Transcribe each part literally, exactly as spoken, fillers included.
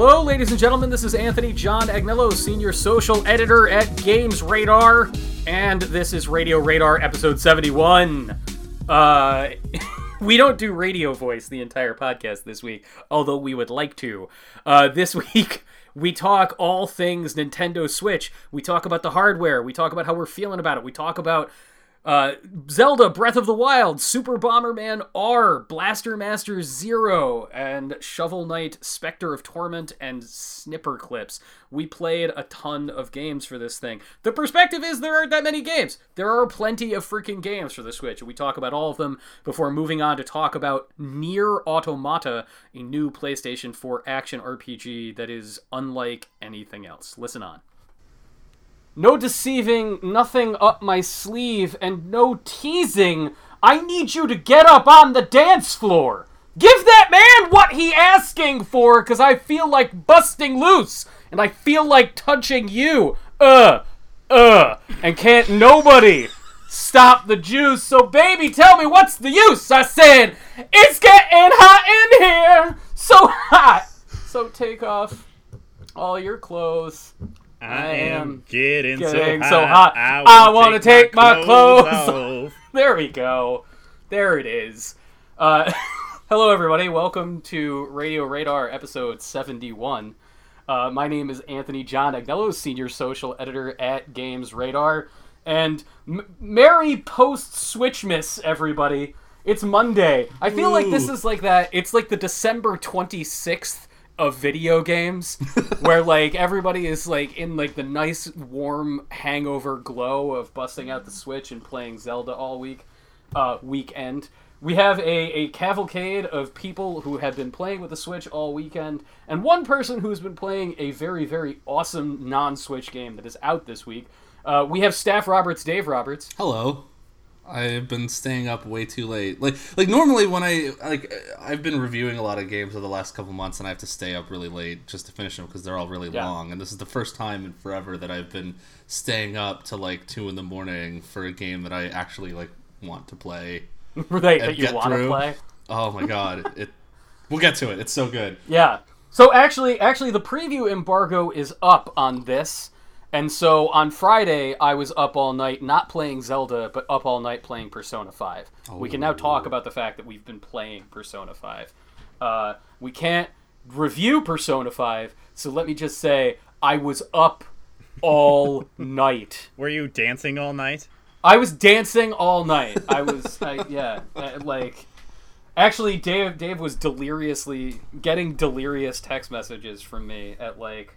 Hello, ladies and gentlemen, this is Anthony John Agnello, Senior Social Editor at GamesRadar, and this is Radio Radar, Episode seventy-one. Uh, we don't do radio voice the entire podcast this week, although we would like to. Uh, this week, we talk all things Nintendo Switch. We talk about the hardware. We talk about how we're feeling about it. We talk about Uh, Zelda Breath of the Wild, Super Bomberman R, Blaster Master Zero, and Shovel Knight Specter of Torment, and Snipperclips. We played a ton of games for this thing. The perspective is there aren't that many games. There are plenty of freaking games for the Switch, and we talk about all of them before moving on to talk about Nier Automata, a new PlayStation four action R P G that is unlike anything else. Listen on. No deceiving, nothing up my sleeve, and no teasing. I need you to get up on the dance floor. Give that man what he asking for, because I feel like busting loose, and I feel like touching you. Uh, uh, and can't nobody stop the juice. So baby, tell me what's the use? I said, it's getting hot in here. So hot. So take off all your clothes. I am getting, getting so, so hot. I, I want to take, take my clothes, my clothes off. There we go. There it is. Uh, hello, everybody. Welcome to Radio Radar Episode seventy-one. Uh, my name is Anthony John Agnello, Senior Social Editor at Games Radar. And m- merry post-Switchmas, everybody. It's Monday. I feel Ooh. like this is like that. It's like the December twenty-sixth of video games, where like everybody is like in like the nice warm hangover glow of busting out the Switch and playing Zelda all week uh weekend. We have a a cavalcade of people who have been playing with the Switch all weekend, and one person who's been playing a very very awesome non-Switch game that is out this week. Uh we have Staff Roberts, Dave Roberts. Hello. I've been staying up way too late. Like, like normally when I like, I've been reviewing a lot of games over the last couple months, and I have to stay up really late just to finish them because they're all really yeah. long. And this is the first time in forever that I've been staying up to like two in the morning for a game that I actually like want to play. Right, that you want to play. Oh my god! it, we'll get to it. It's so good. Yeah. So actually, actually, the preview embargo is up on this. And so on Friday, I was up all night, not playing Zelda, but up all night playing Persona five. Oh. We can now talk about the fact that we've been playing Persona five. Uh, we can't review Persona five, so let me just say, I was up all night. Were you dancing all night? I was dancing all night. I was, I, yeah, I, like... Actually, Dave, Dave was deliriously... getting delirious text messages from me at, like...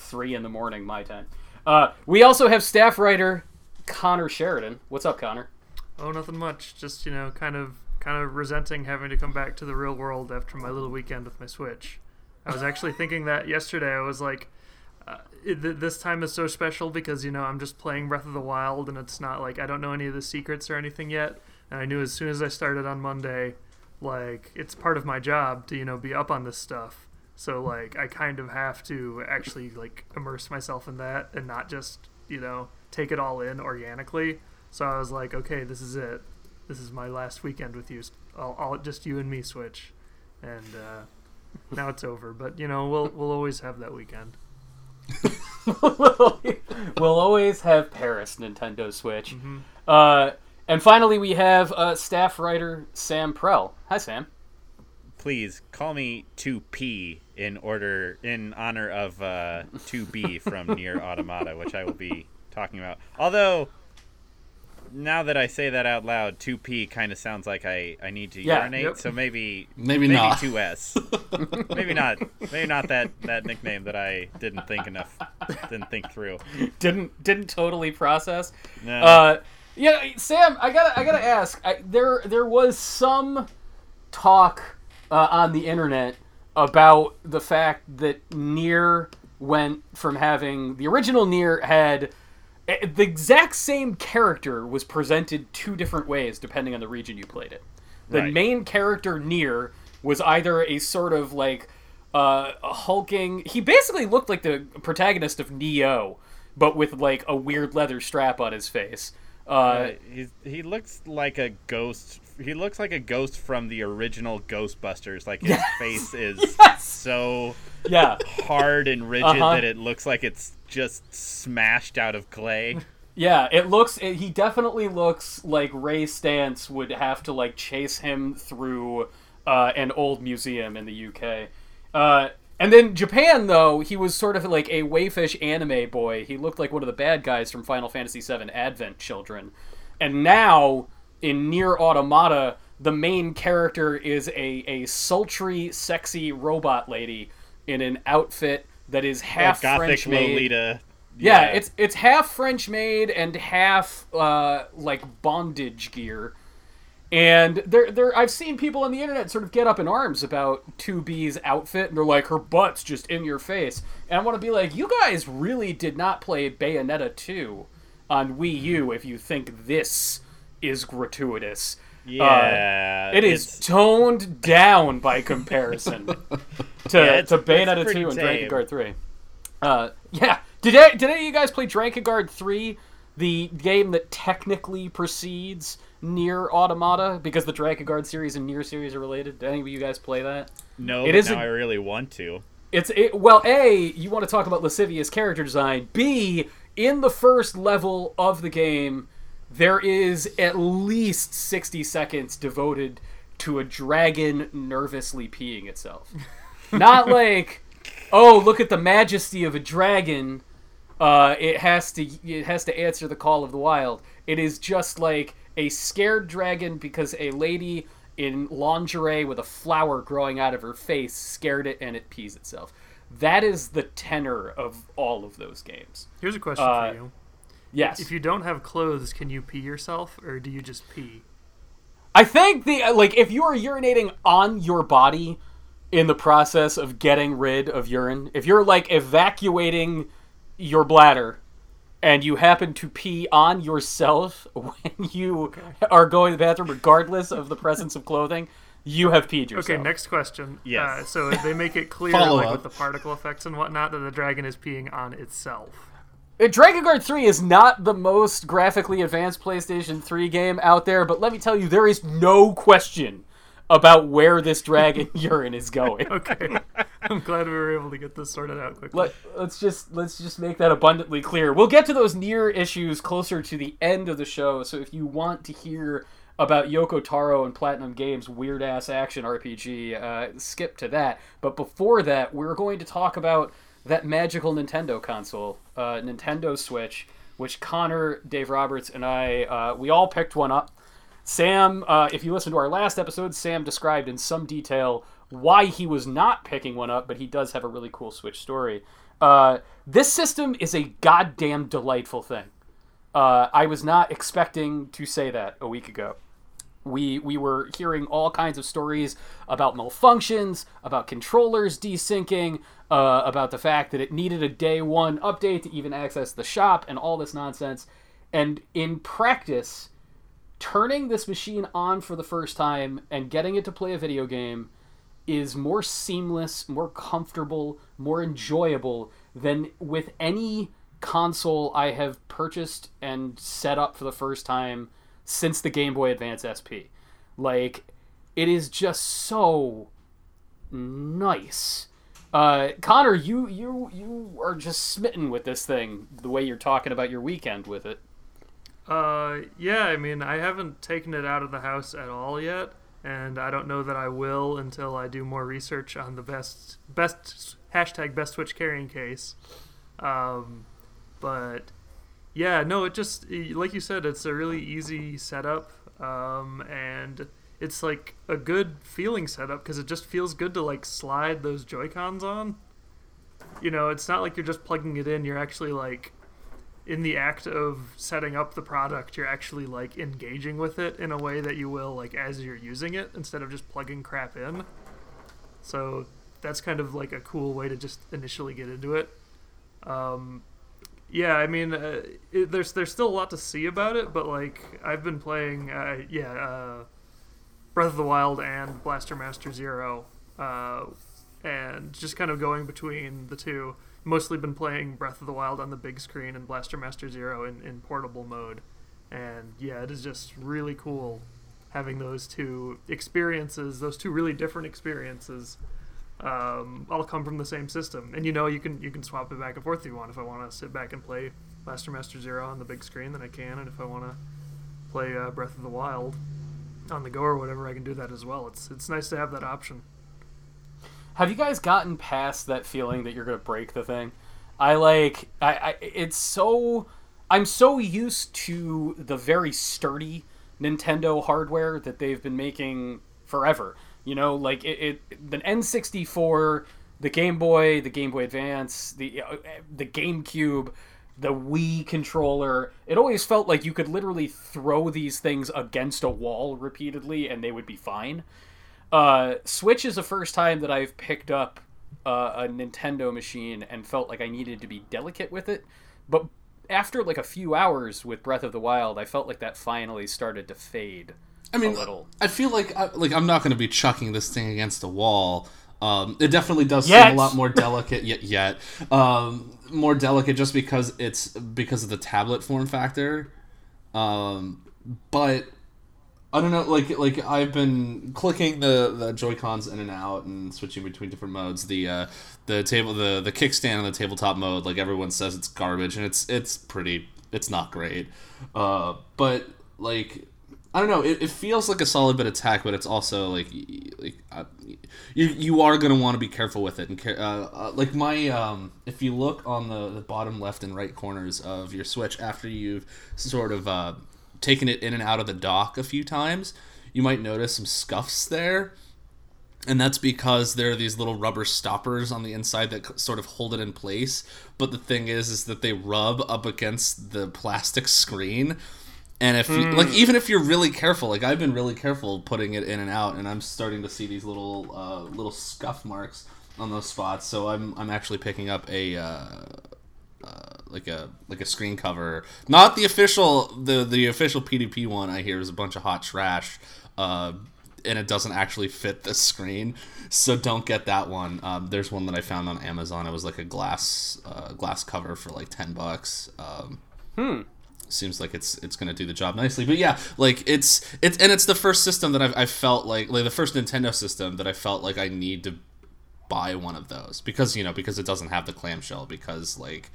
three in the morning my time. Uh we also have staff writer Connor Sheridan. What's up, Connor? Oh, nothing much, just, you know, kind of kind of resenting having to come back to the real world after my little weekend with my Switch. I was actually thinking that yesterday. I was like, uh, this time is so special because, you know, I'm just playing Breath of the Wild, and it's not like I don't know any of the secrets or anything yet, and I knew as soon as I started on Monday, like, it's part of my job to, you know, be up on this stuff. So, like, I kind of have to actually, like, immerse myself in that and not just, you know, take it all in organically. So I was like, okay, this is it. This is my last weekend with you. I'll, I'll just you and me Switch. And uh, now it's over. But, you know, we'll we'll always have that weekend. We'll always have Paris, Nintendo Switch. Mm-hmm. Uh, and finally, we have uh, staff writer Sam Prell. Hi, Sam. Please call me two P in order in honor of uh, two B from Nier Automata, which I will be talking about. Although, now that I say that out loud, two P kind of sounds like I, I need to yeah, urinate, yep. so maybe maybe, maybe not two S. Maybe not. Maybe not that, that nickname that I didn't think enough, didn't think through. Didn't didn't totally process. No. Uh, yeah, Sam, I gotta I gotta ask. I, there there was some talk Uh, on the internet about the fact that Nier went from having... The original Nier had... The exact same character was presented two different ways depending on the region you played it. The right. main character, Nier, was either a sort of, like, uh, a hulking... He basically looked like the protagonist of Neo, but with, like, a weird leather strap on his face. Uh, uh, he, he looks like a ghost... he looks like a ghost from the original Ghostbusters. Like his yes! face is yes! so yeah. hard and rigid uh-huh. that it looks like it's just smashed out of clay. Yeah, it looks. It, he definitely looks like Ray Stantz would have to like chase him through uh, an old museum in the U K. Uh, and then Japan, though, he was sort of like a waifish anime boy. He looked like one of the bad guys from Final Fantasy seven Advent Children. And now, in Nier Automata, the main character is a, a sultry, sexy robot lady in an outfit that is half Gothic French made. Lolita. Yeah, yeah, it's it's half French made and half uh, like bondage gear. And there, there, I've seen people on the internet sort of get up in arms about two B's outfit, and they're like, her butt's just in your face. And I want to be like, you guys really did not play Bayonetta two on Wii U if you think this is gratuitous. Yeah. Uh, it is toned down by comparison to, yeah, to Bayonetta two and Drakengard three. Uh, yeah. Did any, did any of you guys play Drakengard three, the game that technically precedes Nier Automata, because the Drakengard series and Nier series are related? Did any of you guys play that? No, it but now a, I really want to. It's it, Well, A, you want to talk about lascivious character design. B, in the first level of the game, there is at least sixty seconds devoted to a dragon nervously peeing itself. Not like, oh, look at the majesty of a dragon. Uh, it has to it has to answer the call of the wild. It is just like a scared dragon because a lady in lingerie with a flower growing out of her face scared it and it pees itself. That is the tenor of all of those games. Here's a question uh, for you. Yes. If you don't have clothes, can you pee yourself, or do you just pee? I think the like if you are urinating on your body in the process of getting rid of urine, if you're like evacuating your bladder and you happen to pee on yourself when you okay. are going to the bathroom, regardless of the presence of clothing, you have peed yourself. Okay, next question. Yes. Uh, so they make it clear like up. with the particle effects and whatnot that the dragon is peeing on itself. Drakengard three is not the most graphically advanced PlayStation three game out there, but let me tell you, there is no question about where this dragon urine is going. Okay, I'm glad we were able to get this sorted out quickly. Let, let's just let's just make that abundantly clear. We'll get to those Nier issues closer to the end of the show, so if you want to hear about Yoko Taro and Platinum Games' weird-ass action R P G, uh, skip to that. But before that, we're going to talk about that magical Nintendo console, uh, Nintendo Switch, which Connor, Dave Roberts, and I, uh, we all picked one up. Sam, uh, if you listen to our last episode, Sam described in some detail why he was not picking one up, but he does have a really cool Switch story. Uh, this system is a goddamn delightful thing. Uh, I was not expecting to say that a week ago. We we were hearing all kinds of stories about malfunctions, about controllers desyncing, uh, about the fact that it needed a day one update to even access the shop and all this nonsense. And in practice, turning this machine on for the first time and getting it to play a video game is more seamless, more comfortable, more enjoyable than with any console I have purchased and set up for the first time since the Game Boy Advance S P. Like, it is just so nice. Uh, Connor, you you you are just smitten with this thing, the way you're talking about your weekend with it. Uh, yeah, I mean, I haven't taken it out of the house at all yet, and I don't know that I will until I do more research on the best, best hashtag best Switch carrying case. Um, but... Yeah, no, it just, like you said, it's a really easy setup, um, and it's, like, a good feeling setup, because it just feels good to, like, slide those Joy-Cons on. You know, it's not like you're just plugging it in, you're actually, like, in the act of setting up the product, you're actually, like, engaging with it in a way that you will, like, as you're using it, instead of just plugging crap in. So, that's kind of, like, a cool way to just initially get into it. Um... Yeah, I mean, uh, it, there's there's still a lot to see about it, but, like, I've been playing, uh, yeah, uh, Breath of the Wild and Blaster Master Zero, uh, and just kind of going between the two. Mostly been playing Breath of the Wild on the big screen and Blaster Master Zero in, in portable mode, and, yeah, it is just really cool having those two experiences, those two really different experiences, um, all come from the same system. And you know, you can you can swap it back and forth if you want. If I want to sit back and play Blaster Master Zero on the big screen, then I can. And if I want to play uh, Breath of the Wild on the go or whatever, I can do that as well. It's it's nice to have that option. Have you guys gotten past that feeling that you're going to break the thing? I like, I, I, it's so, I'm so used to the very sturdy Nintendo hardware that they've been making forever. You know, like it, it the N sixty-four, the Game Boy, the Game Boy Advance, the uh, the GameCube, the Wii controller. It always felt like you could literally throw these things against a wall repeatedly and they would be fine. Uh, Switch is the first time that I've picked up uh, a Nintendo machine and felt like I needed to be delicate with it. But after like a few hours with Breath of the Wild, I felt like that finally started to fade I mean, a little. I feel like, I, like I'm not going to be chucking this thing against a wall. Um, it definitely does yet. seem a lot more delicate yet, yet um, more delicate just because it's because of the tablet form factor. Um, but I don't know, like like I've been clicking the, the Joy-Cons in and out and switching between different modes. The uh, the table the, the kickstand and the tabletop mode, like everyone says, it's garbage and it's it's pretty it's not great. Uh, but like I don't know, it, it feels like a solid bit of tech, but it's also like like uh, you you are gonna want to be careful with it and care, uh, uh, like my um, if you look on the, the bottom left and right corners of your Switch after you've sort of uh, taken it in and out of the dock a few times, you might notice some scuffs there, and that's because there are these little rubber stoppers on the inside that sort of hold it in place, but the thing is is that they rub up against the plastic screen, and if you, mm. like even if you're really careful, like I've been really careful putting it in and out, and I'm starting to see these little uh, little scuff marks on those spots, so I'm I'm actually picking up a uh, Uh, like a like a screen cover, not the official the the official P D P one. I hear is a bunch of hot trash, uh, and it doesn't actually fit the screen, so don't get that one. Um, there's one that I found on Amazon. It was like a glass uh, glass cover for like ten bucks. Um, hmm. Seems like it's it's gonna do the job nicely, but yeah, like it's it's and it's the first system that I've I felt like like the first Nintendo system that I felt like I need to buy one of those, because you know because it doesn't have the clamshell, because like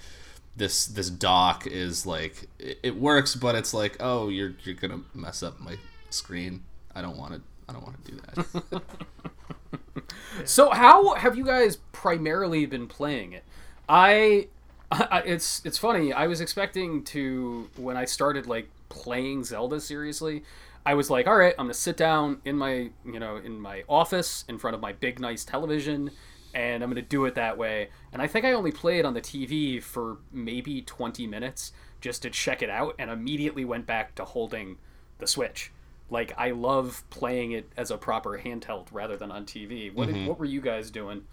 this this dock is like it, it works, but it's like, oh, you're you're gonna mess up my screen. I don't want to I don't want to do that. So how have you guys primarily been playing it? I, I it's it's funny, I was expecting to, when I started like playing Zelda seriously, I was like, all right, I'm going to sit down in my, you know, in my office in front of my big, nice television, and I'm going to do it that way. And I think I only played on the T V for maybe twenty minutes just to check it out, and immediately went back to holding the Switch. Like, I love playing it as a proper handheld rather than on T V. What mm-hmm. did, what were you guys doing?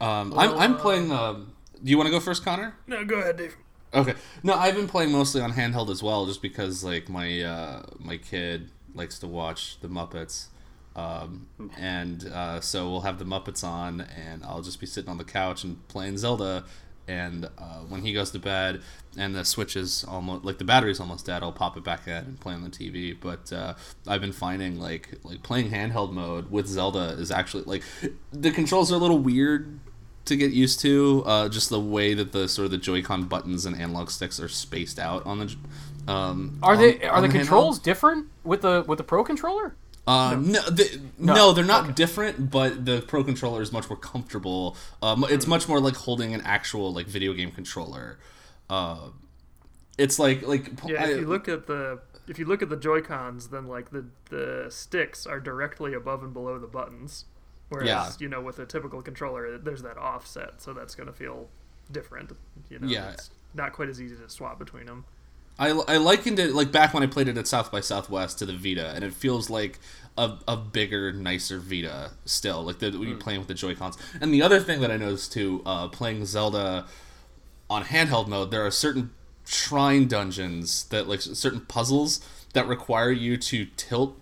Um, well, I'm, I'm playing... Um, do you want to go first, Connor? No, go ahead, Dave. Okay. No, I've been playing mostly on handheld as well, just because like my uh, my kid likes to watch the Muppets, um, and uh, so we'll have the Muppets on, and I'll just be sitting on the couch and playing Zelda. And uh, when he goes to bed, and the Switch is almost like the battery's almost dead, I'll pop it back in and play on the T V. But uh, I've been finding like like playing handheld mode with Zelda is actually like the controls are a little weird to get used to, uh, just the way that the sort of the Joy-Con buttons and analog sticks are spaced out on the. Um, are they on, are on the, the controls handheld. different with the with the Pro Controller? Uh, no, no, they, no. no they're not okay. different, but the Pro Controller is much more comfortable. Um, it's mm. much more like holding an actual like video game controller. Uh, it's like like yeah. I, if you look at the if you look at the Joy-Cons, then like the the sticks are directly above and below the buttons. Whereas, yeah. you know, with a typical controller, there's that offset, so that's going to feel different. You know, yeah. It's not quite as easy to swap between them. I, I likened it, like, back when I played it at South by Southwest to the Vita, and it feels like a, a bigger, nicer Vita still, like the, when you're playing with the Joy-Cons. And the other thing that I noticed, too, uh, playing Zelda on handheld mode, there are certain shrine dungeons, that like certain puzzles that require you to tilt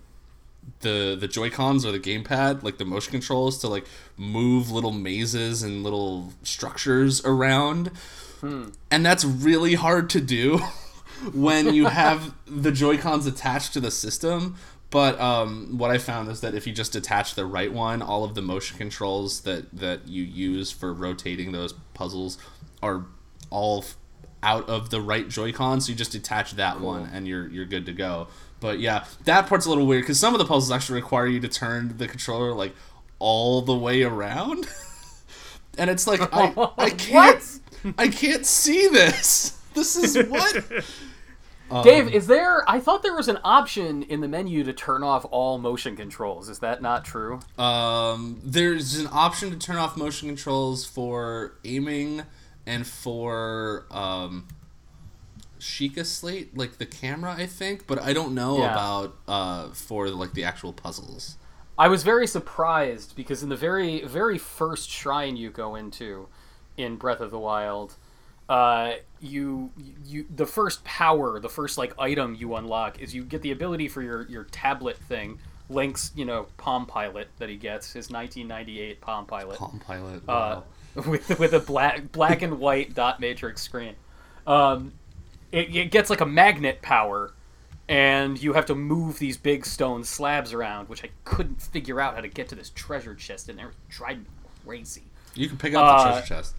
the the Joy-Cons or the gamepad, like the motion controls, to like move little mazes and little structures around, hmm. and that's really hard to do when you have the Joy-Cons attached to the system, But um, what I found is that if you just detach the right one, all of the motion controls that, that you use for rotating those puzzles are all out of the right Joy-Con, so you just detach that cool. one and you're you're good to go. But yeah, that part's a little weird because some of the puzzles actually require you to turn the controller like all the way around, and it's like I, I can't I can't see this. This is what. Um, Dave, is there... I thought there was an option in the menu to turn off all motion controls. Is that not true? Um, there's an option to turn off motion controls for aiming and for um, Sheikah Slate, like the camera, I think. But I don't know yeah. about uh, for like the actual puzzles. I was very surprised because in the very, very first shrine you go into in Breath of the Wild... Uh, you, you, the first power, the first, like, item you unlock is you get the ability for your, your tablet thing. Link's, you know, Palm Pilot that he gets, his nineteen ninety-eight Palm Pilot. Palm Pilot, wow. Uh, with, with a black, black and white dot matrix screen. Um, it, it gets, like, a magnet power, and you have to move these big stone slabs around, which I couldn't figure out how to get to this treasure chest, and it drive me crazy. You can pick up uh, the treasure chest.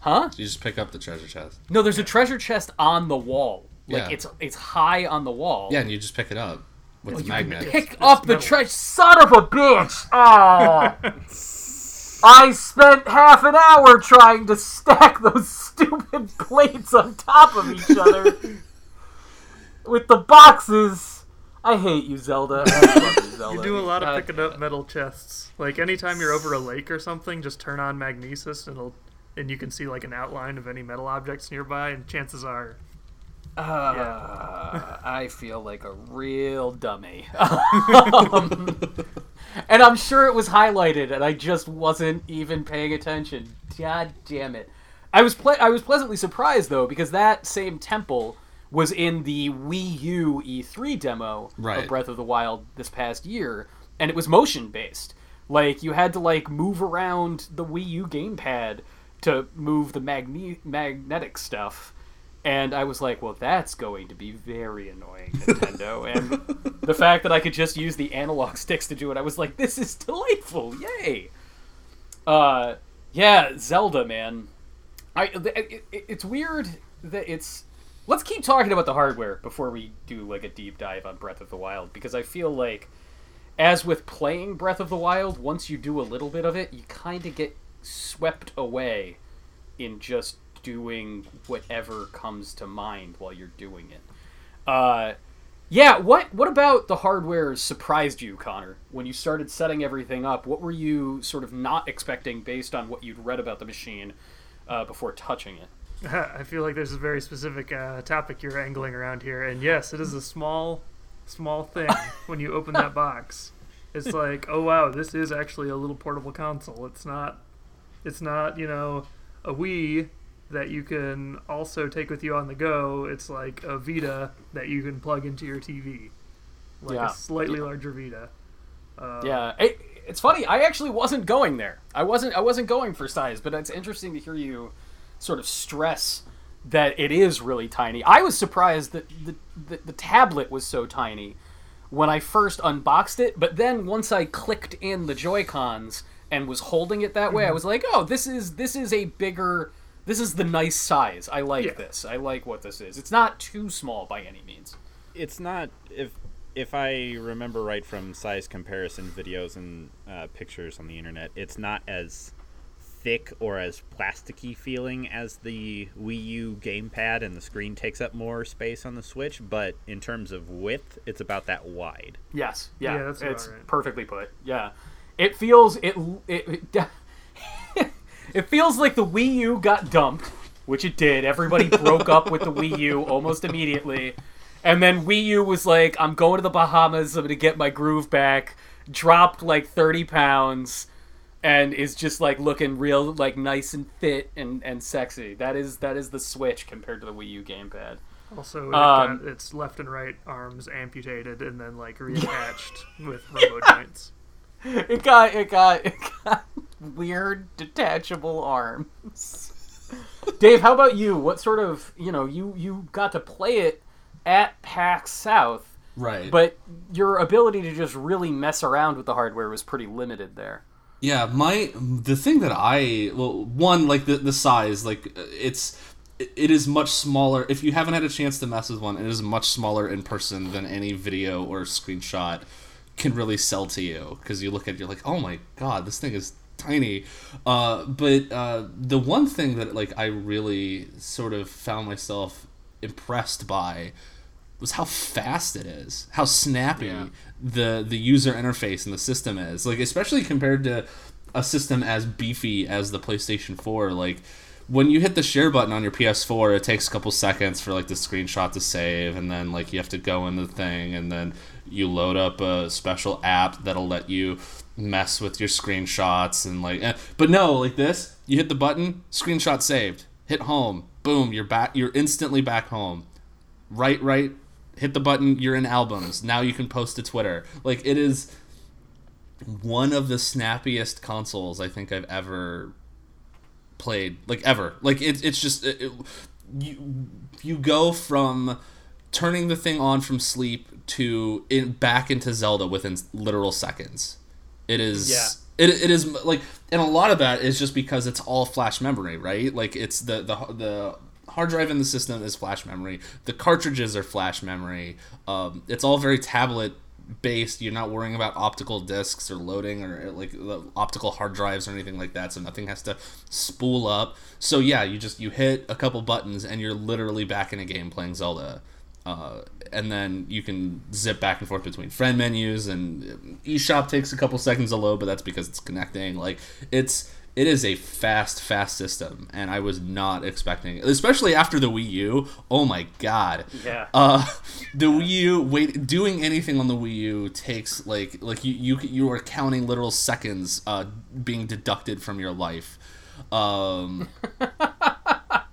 Huh? So you just pick up the treasure chest. No, there's a treasure chest on the wall. Like, yeah. it's it's high on the wall. Yeah, and you just pick it up with well, the magnet. You pick it's, up it's the treasure... Son of a bitch! Oh. I spent half an hour trying to stack those stupid plates on top of each other. With the boxes. I hate you, Zelda. I love you, Zelda. You do a lot of picking up metal chests. Like, anytime you're over a lake or something, just turn on magnesis and it'll... And you can see, like, an outline of any metal objects nearby, and chances are... Uh, yeah. I feel like a real dummy. um, and I'm sure it was highlighted, and I just wasn't even paying attention. God damn it. I was ple- I was pleasantly surprised, though, because that same temple was in the Wii U E three demo right. of Breath of the Wild this past year, and it was motion-based. Like, you had to, like, move around the Wii U gamepad... to move the magne- magnetic stuff, and I was like, well, that's going to be very annoying, Nintendo, and the fact that I could just use the analog sticks to do it, I was like, this is delightful, yay! Uh, yeah, Zelda, man. I it, it, It's weird that it's... Let's keep talking about the hardware before we do, like, a deep dive on Breath of the Wild, because I feel like, as with playing Breath of the Wild, once you do a little bit of it, you kind of get swept away in just doing whatever comes to mind while you're doing it. Uh, yeah, what what about the hardware surprised you, Connor? When you started setting everything up, what were you sort of not expecting based on what you'd read about the machine uh, before touching it? I feel like there's a very specific uh, topic you're angling around here, and yes, it is a small, small thing when you open that box. It's like, oh wow, this is actually a little portable console. It's not It's not, you know, a Wii that you can also take with you on the go. It's like a Vita that you can plug into your T V. Like yeah. a slightly yeah. larger Vita. Uh, yeah. It, it's funny. I actually wasn't going there. I wasn't I wasn't going for size, but it's interesting to hear you sort of stress that it is really tiny. I was surprised that the, the, the tablet was so tiny when I first unboxed it, but then once I clicked in the Joy-Cons... and was holding it that way, I was like, oh, this is this is a bigger, this is the nice size. I like yeah. this. I like what this is. It's not too small by any means. It's not, if if I remember right from size comparison videos and uh, pictures on the internet, it's not as thick or as plasticky feeling as the Wii U gamepad, and the screen takes up more space on the Switch, but in terms of width, it's about that wide. Yes. Yeah, yeah that's it's right. perfectly put. Yeah. It feels it it it, it feels like the Wii U got dumped, which it did. Everybody broke up with the Wii U almost immediately, and then Wii U was like, "I'm going to the Bahamas. I'm going to get my groove back." Dropped like thirty pounds, and is just like looking real like nice and fit and, and sexy. That is that is the Switch compared to the Wii U gamepad. Also, it um, got its left and right arms amputated and then like reattached with robo joints. It got, it got, it got weird detachable arms. Dave, how about you? What sort of, you know, you, you got to play it at PAX South. Right. But your ability to just really mess around with the hardware was pretty limited there. Yeah, my the thing that I well, one like the the size, like it's it is much smaller. If you haven't had a chance to mess with one, it is much smaller in person than any video or screenshot can really sell to you, because you look at it, you're like, oh my god, this thing is tiny. Uh, but uh, the one thing that like I really sort of found myself impressed by was how fast it is, how snappy yeah. the the user interface and the system is. Like, especially compared to a system as beefy as the PlayStation four, like when you hit the share button on your P S four, it takes a couple seconds for like the screenshot to save, and then like you have to go in the thing, and then you load up a special app that'll let you mess with your screenshots and like. Eh. But no, like this, you hit the button, screenshot saved, hit home, boom, you're back, you're instantly back home. Right, right. Hit the button, you're in albums. Now you can post to Twitter. Like, it is one of the snappiest consoles I think I've ever played. Like, ever. Like, it, it's just... It, it, you you go from turning the thing on from sleep to in, back into Zelda within literal seconds. It is... Yeah. It it is, like... And a lot of that is just because it's all flash memory, right? Like, it's the the... the hard drive in the system is flash memory. The cartridges are flash memory. Um, it's all very tablet-based. You're not worrying about optical discs or loading or like optical hard drives or anything like that, so nothing has to spool up. So yeah, you just you hit a couple buttons and you're literally back in a game playing Zelda. Uh, and then you can zip back and forth between friend menus, and eShop takes a couple seconds to load, but that's because it's connecting. Like, it's... It is a fast, fast system, and I was not expecting it. Especially after the Wii U. Oh my god. Yeah. Uh, the Wii U, wait, doing anything on the Wii U takes, like, like you, you, you are counting literal seconds uh, being deducted from your life. Um, but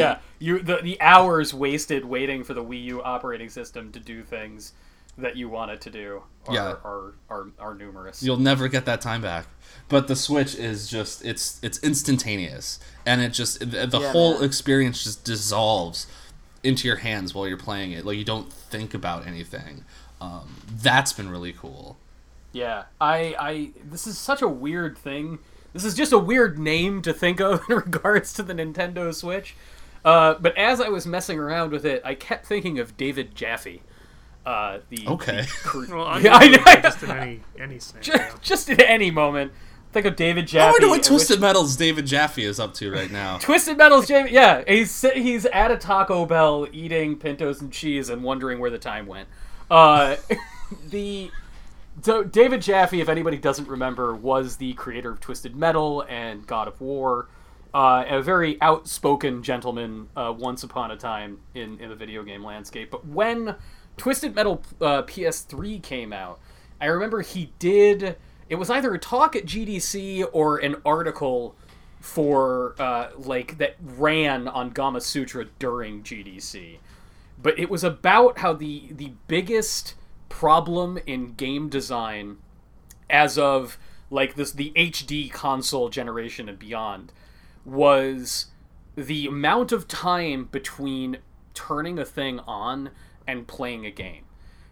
yeah, you the, the hours wasted waiting for the Wii U operating system to do things that you wanted to do are, yeah. are, are, are numerous. You'll never get that time back. But the Switch is just, it's it's instantaneous. And it just, the, the yeah, whole man. experience just dissolves into your hands while you're playing it. Like, you don't think about anything. Um, that's been really cool. Yeah. I, I, this is such a weird thing. This is just a weird name to think of in regards to the Nintendo Switch. Uh, but as I was messing around with it, I kept thinking of David Jaffe. Uh, the okay. The, well, I'm yeah, I, just in any any scenario. Just in any moment, think of David Jaffe. I wonder what Twisted which, Metal's David Jaffe is up to right now. Twisted Metal's David, yeah, he's he's at a Taco Bell eating pintos and cheese and wondering where the time went. Uh, the so David Jaffe, if anybody doesn't remember, was the creator of Twisted Metal and God of War. Uh, a very outspoken gentleman uh, once upon a time in in the video game landscape, but when Twisted Metal uh, P S three came out, I remember he did... It was either a talk at G D C or an article for, uh, like, that ran on Gama Sutra during G D C. But it was about how the, the biggest problem in game design as of, like, this the H D console generation and beyond was the amount of time between turning a thing on and playing a game,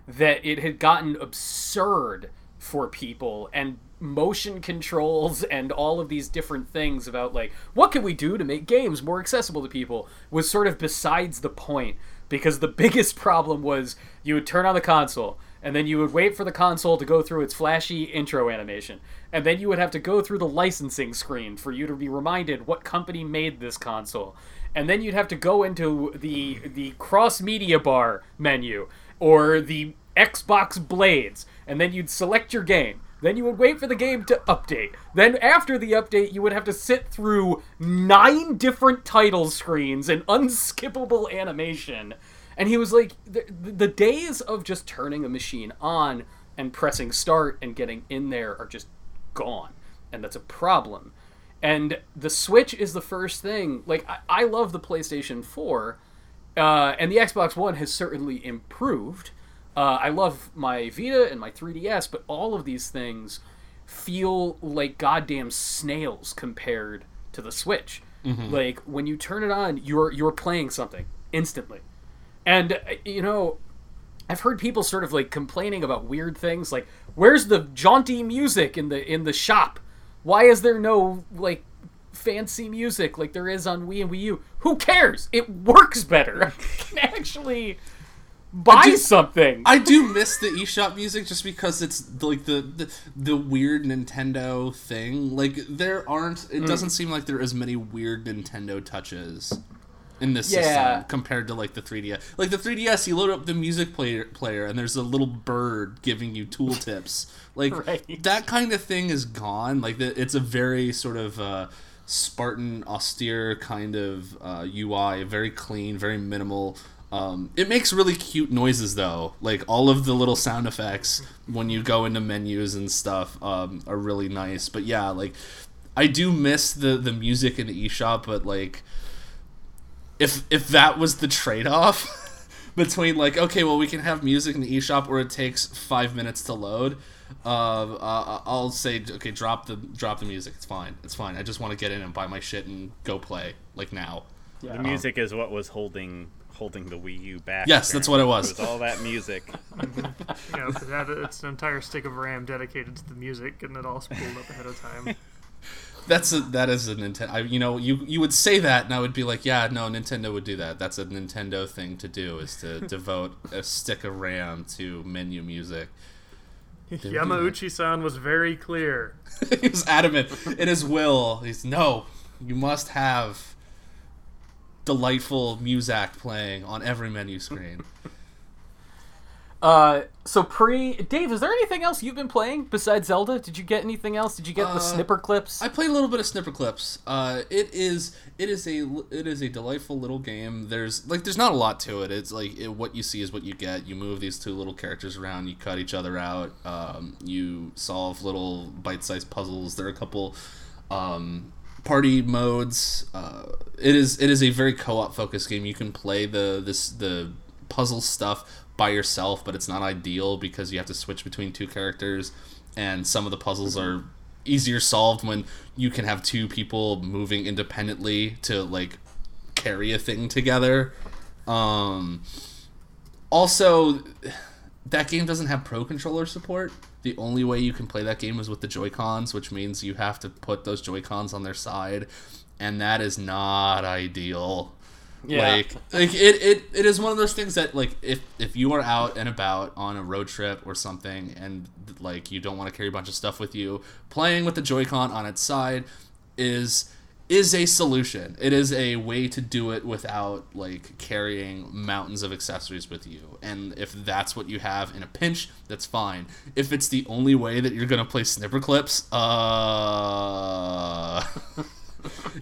that it had gotten absurd for people, and motion controls and all of these different things about like what can we do to make games more accessible to people was sort of besides the point, because the biggest problem was you would turn on the console and then you would wait for the console to go through its flashy intro animation, and then you would have to go through the licensing screen for you to be reminded what company made this console. And then you'd have to go into the the cross-media bar menu, or the Xbox Blades, and then you'd select your game. Then you would wait for the game to update. Then after the update, you would have to sit through nine different title screens and unskippable animation. And he was like, the, the days of just turning a machine on and pressing start and getting in there are just gone. And that's a problem. And the Switch is the first thing. Like, I, I love the PlayStation four, uh, and the Xbox One has certainly improved. Uh, I love my Vita and my three D S, but all of these things feel like goddamn snails compared to the Switch. Mm-hmm. Like, when you turn it on, you're you're playing something instantly. And, you know, I've heard people sort of like complaining about weird things, like where's the jaunty music in the in the shop? Why is there no like fancy music like there is on Wii and Wii U? Who cares? It works better. I can actually buy I do, something. I do miss the eShop music just because it's like the the, the weird Nintendo thing. Like there aren't. It mm. doesn't seem like there are as many weird Nintendo touches in this yeah. system compared to like the three D S. Like the three D S, you load up the music player, player and there's a little bird giving you tooltips. Like right. that kind of thing is gone. Like the, it's a very sort of uh, Spartan, austere kind of uh, U I. Very clean, very minimal. Um, it makes really cute noises though. Like all of the little sound effects when you go into menus and stuff um, are really nice. But yeah, like I do miss the the music in the eShop, but like. If if that was the trade-off between, like, okay, well, we can have music in the eShop or it takes five minutes to load, uh, uh, I'll say, okay, drop the drop the music. It's fine. It's fine. I just want to get in and buy my shit and go play, like, now. Yeah. The music um, is what was holding holding the Wii U back. Yes, apparently. That's what it was. It was all that music. Yeah, it's, that, it's an entire stick of RAM dedicated to the music, and it all spooled up ahead of time. That's a, that is a Nintendo. You know, you you would say that, and I would be like, yeah, no, Nintendo would do that. That's a Nintendo thing to do, is to devote a stick of RAM to menu music. Yamauchi-san was very clear. He was adamant in his will. He's no, you must have delightful music playing on every menu screen. Uh, so pre Dave, is there anything else you've been playing besides Zelda? Did you get anything else? Did you get uh, the Snipperclips? I played a little bit of Snipperclips. Uh, it is it is a it is a delightful little game. There's like there's not a lot to it. It's like it, what you see is what you get. You move these two little characters around. You cut each other out. Um, you solve little bite-sized puzzles. There are a couple um, party modes. Uh, it is it is a very co-op focused game. You can play the this the puzzle stuff by yourself, but it's not ideal because you have to switch between two characters, and some of the puzzles are easier solved when you can have two people moving independently to like carry a thing together. Um, also, that game doesn't have pro controller support. The only way you can play that game is with the Joy-Cons, which means you have to put those Joy-Cons on their side, and that is not ideal. Yeah. Like, like it, it, it is one of those things that, like, if, if you are out and about on a road trip or something and, like, you don't want to carry a bunch of stuff with you, playing with the Joy-Con on its side is is a solution. It is a way to do it without, like, carrying mountains of accessories with you. And if that's what you have in a pinch, that's fine. If it's the only way that you're going to play Snipperclips, uh...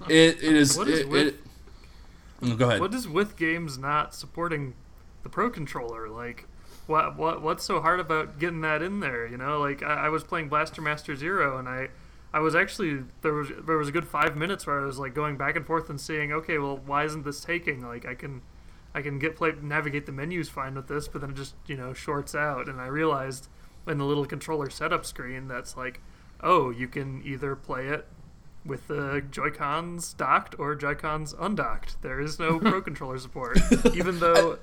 it, it is... What is it, with- it, Go ahead. What is with games not supporting the Pro Controller? Like, what what what's so hard about getting that in there? You know, like I, I was playing Blaster Master Zero, and I, I was actually there was there was a good five minutes where I was like going back and forth and seeing, okay, well, why isn't this taking? Like, I can, I can get play navigate the menus fine with this, but then it just you know shorts out, and I realized in the little controller setup screen that's like, oh, you can either play it with the Joy-Cons docked or Joy-Cons undocked. There is no Pro Controller support. Even though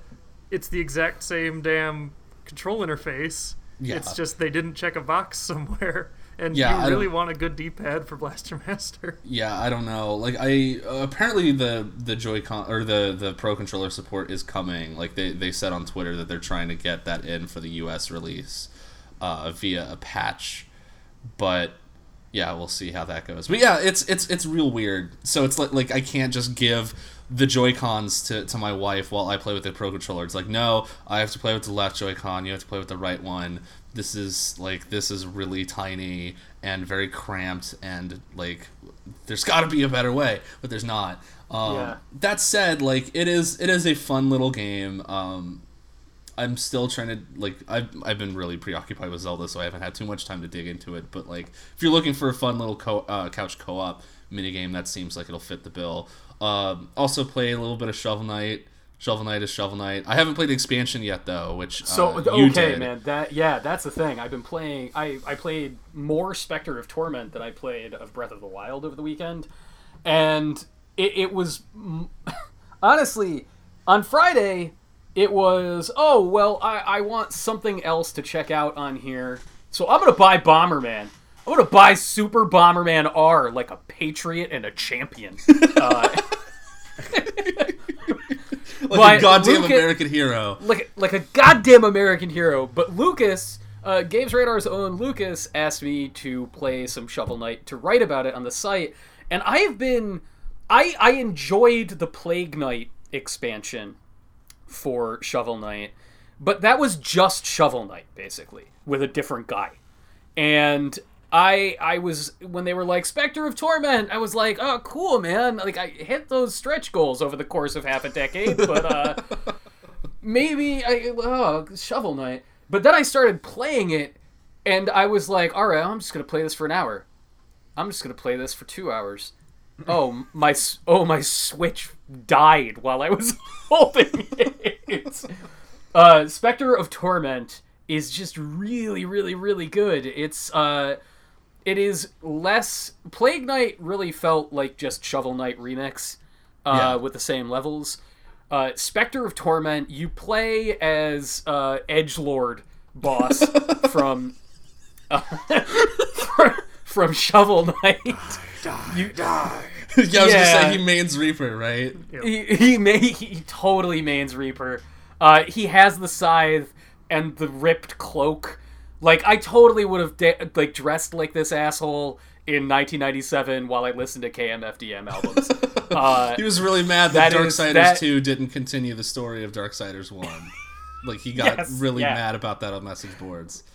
it's the exact same damn control interface, yeah. It's just they didn't check a box somewhere. And yeah, you I really don't... want a good D-pad for Blaster Master. Yeah, I don't know. Like I uh, apparently the, the Joy-Con or the, the Pro Controller support is coming. Like they, they said on Twitter that they're trying to get that in for the U S release uh, via a patch. But yeah, we'll see how that goes. But yeah, it's it's it's real weird. So it's like, like I can't just give the Joy-Cons to, to my wife while I play with the Pro Controller. It's like, no, I have to play with the left Joy-Con. You have to play with the right one. This is like this is really tiny and very cramped, and like there's got to be a better way, but there's not. Um, yeah. That said, like it is it is a fun little game. Um, I'm still trying to, like, I've, I've been really preoccupied with Zelda, so I haven't had too much time to dig into it, but, like, if you're looking for a fun little co- uh, couch co-op minigame, that seems like it'll fit the bill. Um, also play a little bit of Shovel Knight. Shovel Knight is Shovel Knight. I haven't played expansion yet, though, which so uh, you okay, did. man. That yeah, that's the thing. I've been playing, I, I played more Specter of Torment than I played of Breath of the Wild over the weekend, and it, it was, honestly, on Friday... it was, oh, well, I, I want something else to check out on here. So I'm going to buy Bomberman. I'm going to buy Super Bomberman R like a patriot and a champion. Uh, like a goddamn Lucas, American hero. Like, like a goddamn American hero. But Lucas, uh, GamesRadar's own Lucas, asked me to play some Shovel Knight, to write about it on the site. And I have been... I, I enjoyed the Plague Knight expansion for Shovel Knight, but that was just Shovel Knight, basically, with a different guy. And I I was, when they were like, Specter of Torment, I was like, oh, cool, man. Like, I hit those stretch goals over the course of half a decade, but uh, maybe, I oh, Shovel Knight. But then I started playing it, and I was like, all right, I'm just going to play this for an hour. I'm just going to play this for two hours. Oh my! Oh my! Switch died while I was holding it. Uh, Specter of Torment is just really, really, really good. It's uh, it is less. Plague Knight really felt like just Shovel Knight remix, uh, yeah. with the same levels. Uh, Specter of Torment, you play as uh, Edgelord boss from. Uh, from From Shovel Knight. Die, die, you die. yeah, I was yeah. just saying, he mains Reaper, right? Yep. He he, may, he totally mains Reaper. Uh, he has the scythe and the ripped cloak. Like, I totally would have de- like dressed like this asshole in nineteen ninety-seven while I listened to K M F D M albums. Uh, he was really mad that, that Darksiders that... two didn't continue the story of Darksiders one. Like, he got yes, really yeah. mad about that on message boards.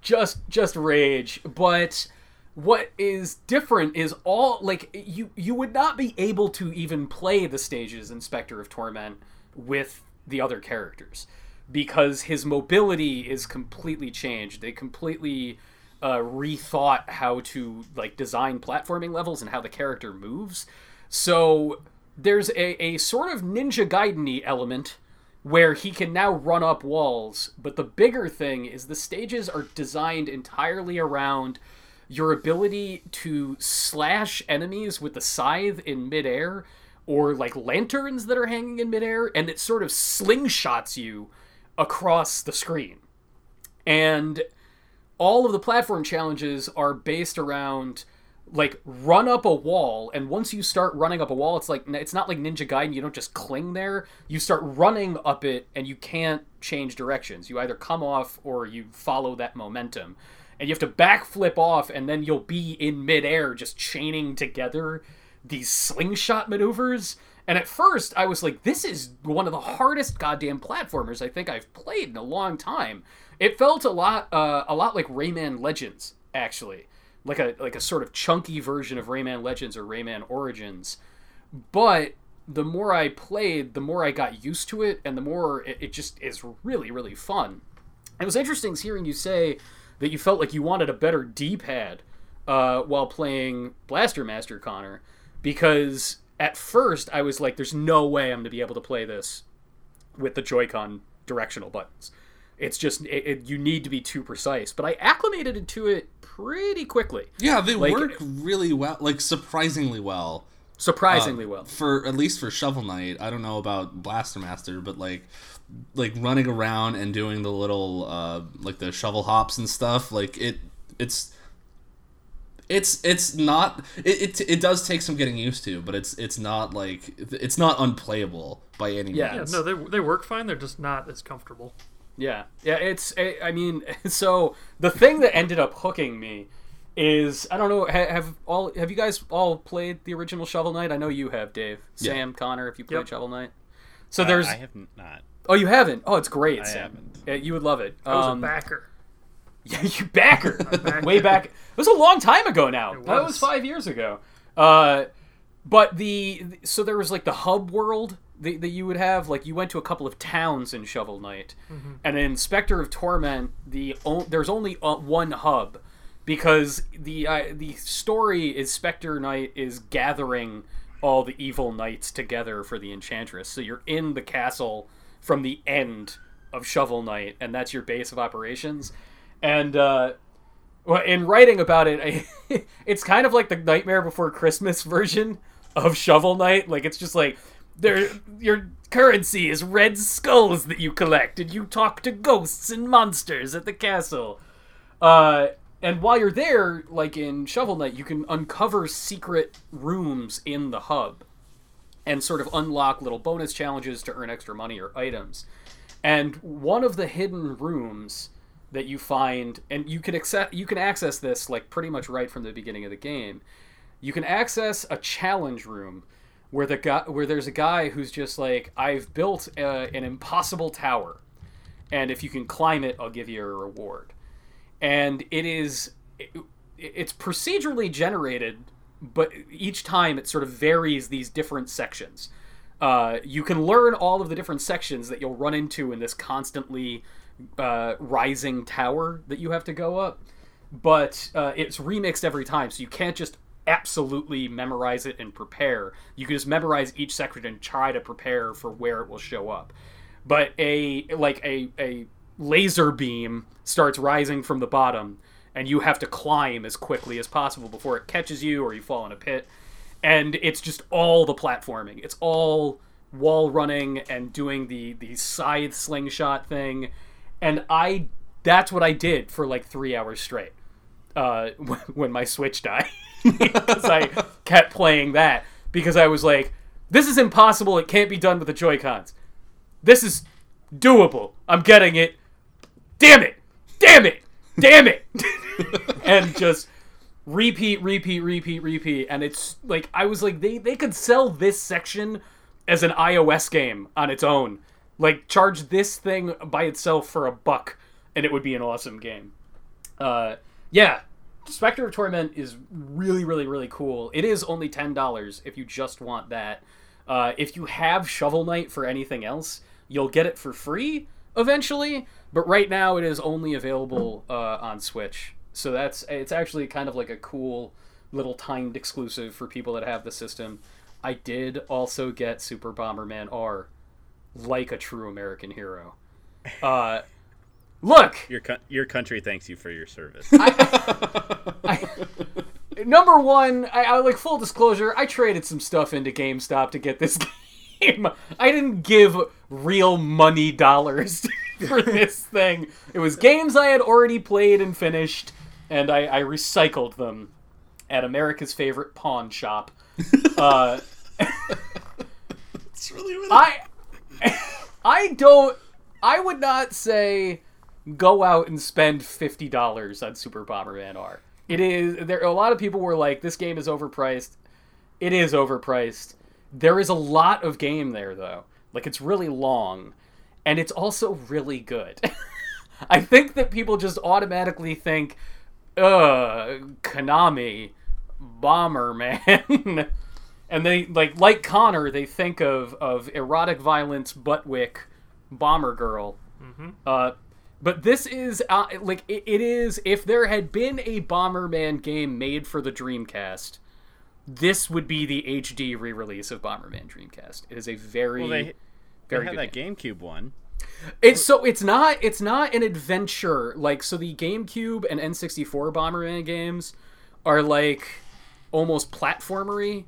Just just rage, but... What is different is all, like, you you would not be able to even play the stages in Specter of Torment with the other characters, because his mobility is completely changed. They completely uh, rethought how to, like, design platforming levels and how the character moves. So there's a, a sort of Ninja Gaiden-y element where he can now run up walls, but the bigger thing is the stages are designed entirely around... your ability to slash enemies with the scythe in midair, or like lanterns that are hanging in midair, and it sort of slingshots you across the screen. And all of the platform challenges are based around like run up a wall, and once you start running up a wall, it's like it's not like Ninja Gaiden, you don't just cling there. You start running up it and you can't change directions. You either come off or you follow that momentum. And you have to backflip off, and then you'll be in midair just chaining together these slingshot maneuvers. And at first, I was like, this is one of the hardest goddamn platformers I think I've played in a long time. It felt a lot uh, a lot like Rayman Legends, actually. Like a, like a sort of chunky version of Rayman Legends or Rayman Origins. But the more I played, the more I got used to it, and the more it, it just is really, really fun. It was interesting hearing you say... that you felt like you wanted a better D-pad uh, while playing Blaster Master, Connor, because at first I was like, there's no way I'm going to be able to play this with the Joy-Con directional buttons. It's just, it, it, you need to be too precise. But I acclimated to it pretty quickly. Yeah, they like, work really well, like surprisingly well. Surprisingly uh, well. For at least for Shovel Knight. I don't know about Blaster Master, but like... like running around and doing the little uh, like the shovel hops and stuff, like it it's it's it's not it, it it does take some getting used to, but it's it's not like it's not unplayable by any yeah. means. Yeah, no, they they work fine. They're just not as comfortable. Yeah, yeah. It's I, I mean, so the thing that ended up hooking me is I don't know. Have all have you guys all played the original Shovel Knight? I know you have, Dave, yeah. Sam, Connor. If you played yep. Shovel Knight, so there's uh, I have not. Oh, you haven't? Oh, it's great. I Sam. haven't. Yeah, you would love it. I was um, a backer. Yeah, you backer. backer. Way back. It was a long time ago now. It was. That was five years ago. Uh, but the... So there was, like, the hub world that, that you would have. Like, you went to a couple of towns in Shovel Knight. Mm-hmm. And in Specter of Torment, the o- there's only uh, one hub. Because the uh, the story is Specter Knight is gathering all the evil knights together for the Enchantress. So you're in the castle... from the end of Shovel Knight, and that's your base of operations. And uh, in writing about it, I, it's kind of like the Nightmare Before Christmas version of Shovel Knight. Like, it's just like, there, you're currency is red skulls that you collect, and you talk to ghosts and monsters at the castle. Uh, and while you're there, like in Shovel Knight, you can uncover secret rooms in the hub and sort of unlock little bonus challenges to earn extra money or items. And one of the hidden rooms that you find, and you can accept, you can access this like pretty much right from the beginning of the game. You can access a challenge room where the guy, where there's a guy who's just like, I've built a, an impossible tower, and if you can climb it, I'll give you a reward. And it is, it, it's procedurally generated, but each time it sort of varies these different sections. Uh, you can learn all of the different sections that you'll run into in this constantly uh, rising tower that you have to go up, but uh, it's remixed every time, so you can't just absolutely memorize it and prepare. You can just memorize each section and try to prepare for where it will show up. But a like a a laser beam starts rising from the bottom, and you have to climb as quickly as possible before it catches you or you fall in a pit. And it's just all the platforming. It's all wall running and doing the, the scythe slingshot thing. And I that's what I did for like three hours straight uh, when my Switch died. Because I kept playing that. Because I was like, this is impossible. It can't be done with the Joy-Cons. This is doable. I'm getting it. Damn it. Damn it. Damn it. And just... Repeat, repeat, repeat, repeat, and it's like I was like they they could sell this section as an iOS game on its own, like charge this thing by itself for a buck, and it would be an awesome game. Uh, yeah, Specter of Torment is really, really, really cool. It is only ten dollars if you just want that. Uh, if you have Shovel Knight for anything else, you'll get it for free eventually. But right now, it is only available uh, on Switch. So that's it's actually kind of like a cool little timed exclusive for people that have the system. I did also get Super Bomberman R, like a true American hero. Uh, look, your your country thanks you for your service. I, I, number one, I, I like full disclosure. I traded some stuff into GameStop to get this game. I didn't give real money dollars for this thing. It was games I had already played and finished. And I, I recycled them at America's favorite pawn shop. Uh, it's really, really. I, I don't. I would not say go out and spend fifty dollars on Super Bomberman R. It is there. A lot of people were like, "This game is overpriced." It is overpriced. There is a lot of game there, though. Like it's really long, and it's also really good. I think that people just automatically think. Uh, Konami, Bomberman, and they like like Connor. They think of of erotic violence, Buttwick, Bomber Girl. Mm-hmm. Uh, but this is uh, like it, it is. If there had been a Bomberman game made for the Dreamcast, this would be the H D re-release of Bomberman Dreamcast. It is a very well, they, very they had good that game. GameCube one. It's so it's not it's not an adventure like so the GameCube and N sixty-four Bomberman games are like almost platformery.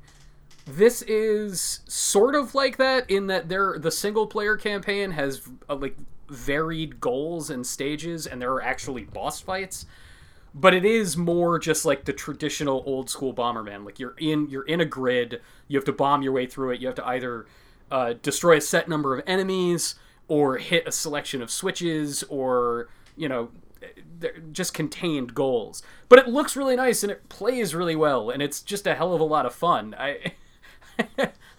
This is sort of like that in that there the single player campaign has uh, like varied goals and stages, and there are actually boss fights. But it is more just like the traditional old school Bomberman. Like you're in you're in a grid, you have to bomb your way through it. You have to either uh, destroy a set number of enemies, or hit a selection of switches, or, you know, just contained goals. But it looks really nice, and it plays really well, and it's just a hell of a lot of fun. I,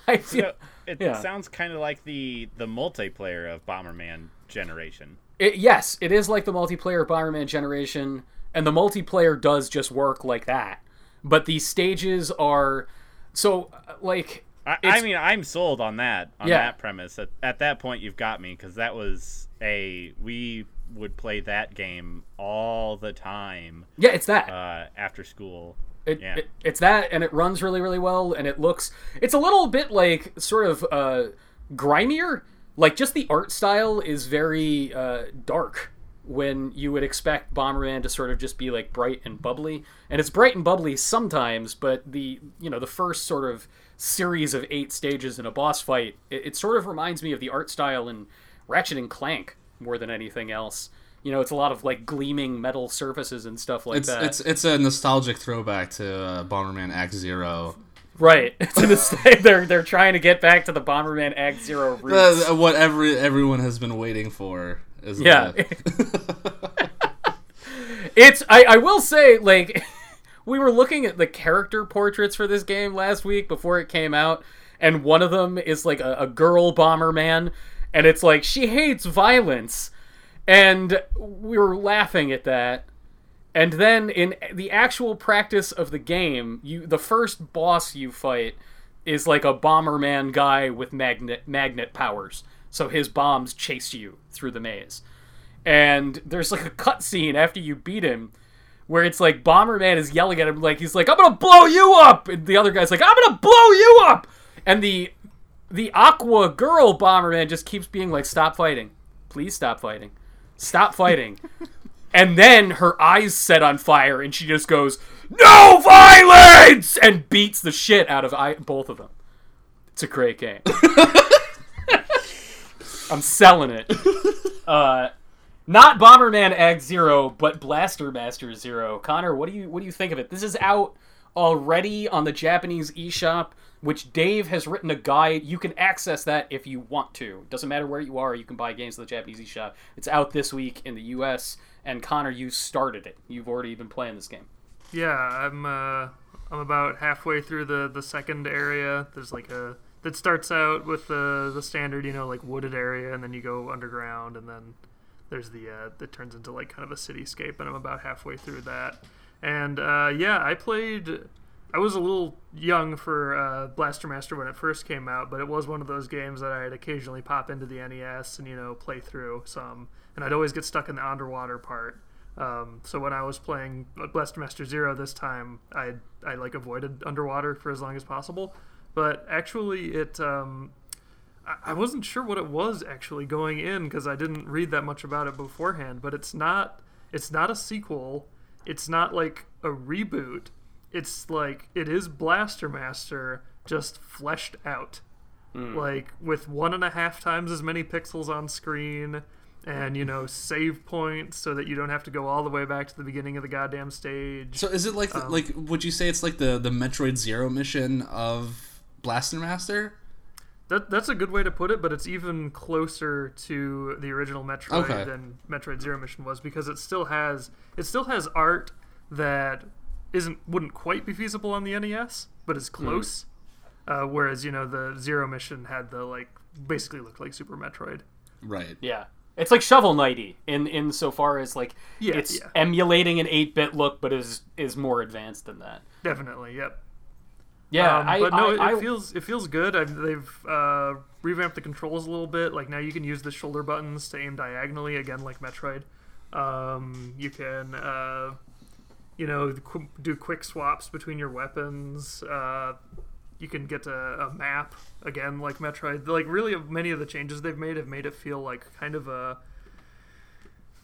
I feel, so it yeah. sounds kind of like the, the multiplayer of Bomberman Generation. It, yes, it is like the multiplayer of Bomberman Generation, and the multiplayer does just work like that. But the stages are... So, like... I, I mean, I'm sold on that, on yeah. that premise. At, at that point, you've got me, because that was a... We would play that game all the time. Yeah, it's that. Uh, after school. It, yeah. it, it's that, and it runs really, really well, and it looks... It's a little bit, like, sort of uh, grimier. Like, just the art style is very uh, dark, when you would expect Bomberman to sort of just be, like, bright and bubbly. And it's bright and bubbly sometimes, but the, you know, the first sort of... series of eight stages in a boss fight. It, it sort of reminds me of the art style in Ratchet and Clank more than anything else. You know, it's a lot of, like, gleaming metal surfaces and stuff like it's, that. It's it's a nostalgic throwback to uh, Bomberman Act Zero. Right. It's a nostalgic, they're, they're trying to get back to the Bomberman Act Zero roots. Uh, what every, everyone has been waiting for. Is yeah. That. it's, I, I will say, like... We were looking at the character portraits for this game last week before it came out, and one of them is, like, a, a girl Bomberman, and it's like, she hates violence. And we were laughing at that. And then in the actual practice of the game, you the first boss you fight is, like, a Bomberman guy with magnet magnet powers. So his bombs chase you through the maze. And there's, like, a cutscene after you beat him, where it's like Bomberman is yelling at him, like, he's like, I'm gonna blow you up! And the other guy's like, I'm gonna blow you up! And the the Aqua Girl Bomberman just keeps being like, stop fighting. Please stop fighting. Stop fighting. And then her eyes set on fire, and she just goes, no violence! And beats the shit out of I- both of them. It's a great game. I'm selling it. Uh... Not Bomberman Act Zero, but Blaster Master Zero. Connor, what do you what do you think of it? This is out already on the Japanese eShop, which Dave has written a guide. You can access that if you want to. Doesn't matter where you are, you can buy games at the Japanese eShop. It's out this week in the U S. And Connor, you started it. You've already been playing this game. Yeah, I'm uh, I'm about halfway through the, the second area. There's like a that starts out with the the standard, you know, like wooded area, and then you go underground, and then. There's the, uh, that turns into like kind of a cityscape, and I'm about halfway through that. And, uh, yeah, I played, I was a little young for, uh, Blaster Master when it first came out, but it was one of those games that I'd occasionally pop into the N E S and, you know, play through some, and I'd always get stuck in the underwater part. Um, so when I was playing Blaster Master Zero this time, I, I like avoided underwater for as long as possible, but actually it, um, I wasn't sure what it was actually going in because I didn't read that much about it beforehand, but it's not it's not a sequel. It's not like a reboot. It's like it is Blaster Master just fleshed out. Mm. Like with one and a half times as many pixels on screen and, you know, save points so that you don't have to go all the way back to the beginning of the goddamn stage. So is it like, um, like would you say it's like the, the Metroid Zero mission of Blaster Master? That That's a good way to put it, but it's even closer to the original Metroid okay. than Metroid Zero Mission was, because it still has it still has art that isn't wouldn't quite be feasible on the N E S, but is close. Mm. Uh, whereas, you know, the Zero Mission had the, like, basically looked like Super Metroid. Right. Yeah. It's like Shovel Knight-y in, in so far as, like, yeah, it's yeah. emulating an eight-bit look, but is is more advanced than that. Definitely, yep. Yeah, um, I, but no, I, it, it I, feels it feels good. I've, they've uh, revamped the controls a little bit. Like now, you can use the shoulder buttons to aim diagonally again, like Metroid. Um, you can, uh, you know, qu- do quick swaps between your weapons. Uh, you can get a, a map again, like Metroid. Like really, many of the changes they've made have made it feel like kind of a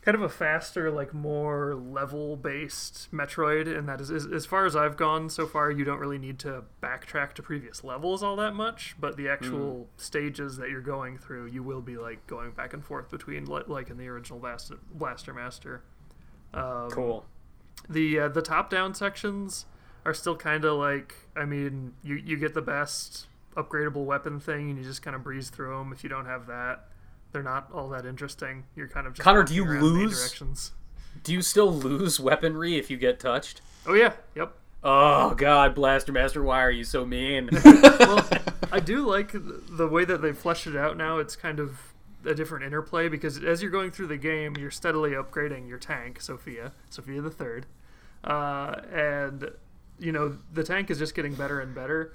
kind of a faster, like more level-based Metroid, and that is, is as far as I've gone so far. You don't really need to backtrack to previous levels all that much, but the actual mm. stages that you're going through, you will be like going back and forth between, like in the original Blaster, Blaster Master. Um, cool. The uh, the top-down sections are still kind of like, I mean, you you get the best upgradable weapon thing, and you just kind of breeze through them if you don't have that. They're not all that interesting. You're kind of just Connor, do you lose? Directions. Do you still lose weaponry if you get touched? Oh, yeah. Yep. Oh, God, Blaster Master, why are you so mean? Well, I do like the way that they fleshed it out now. It's kind of a different interplay because as you're going through the game, you're steadily upgrading your tank, Sophia, Sophia the Third. Uh, and, you know, the tank is just getting better and better.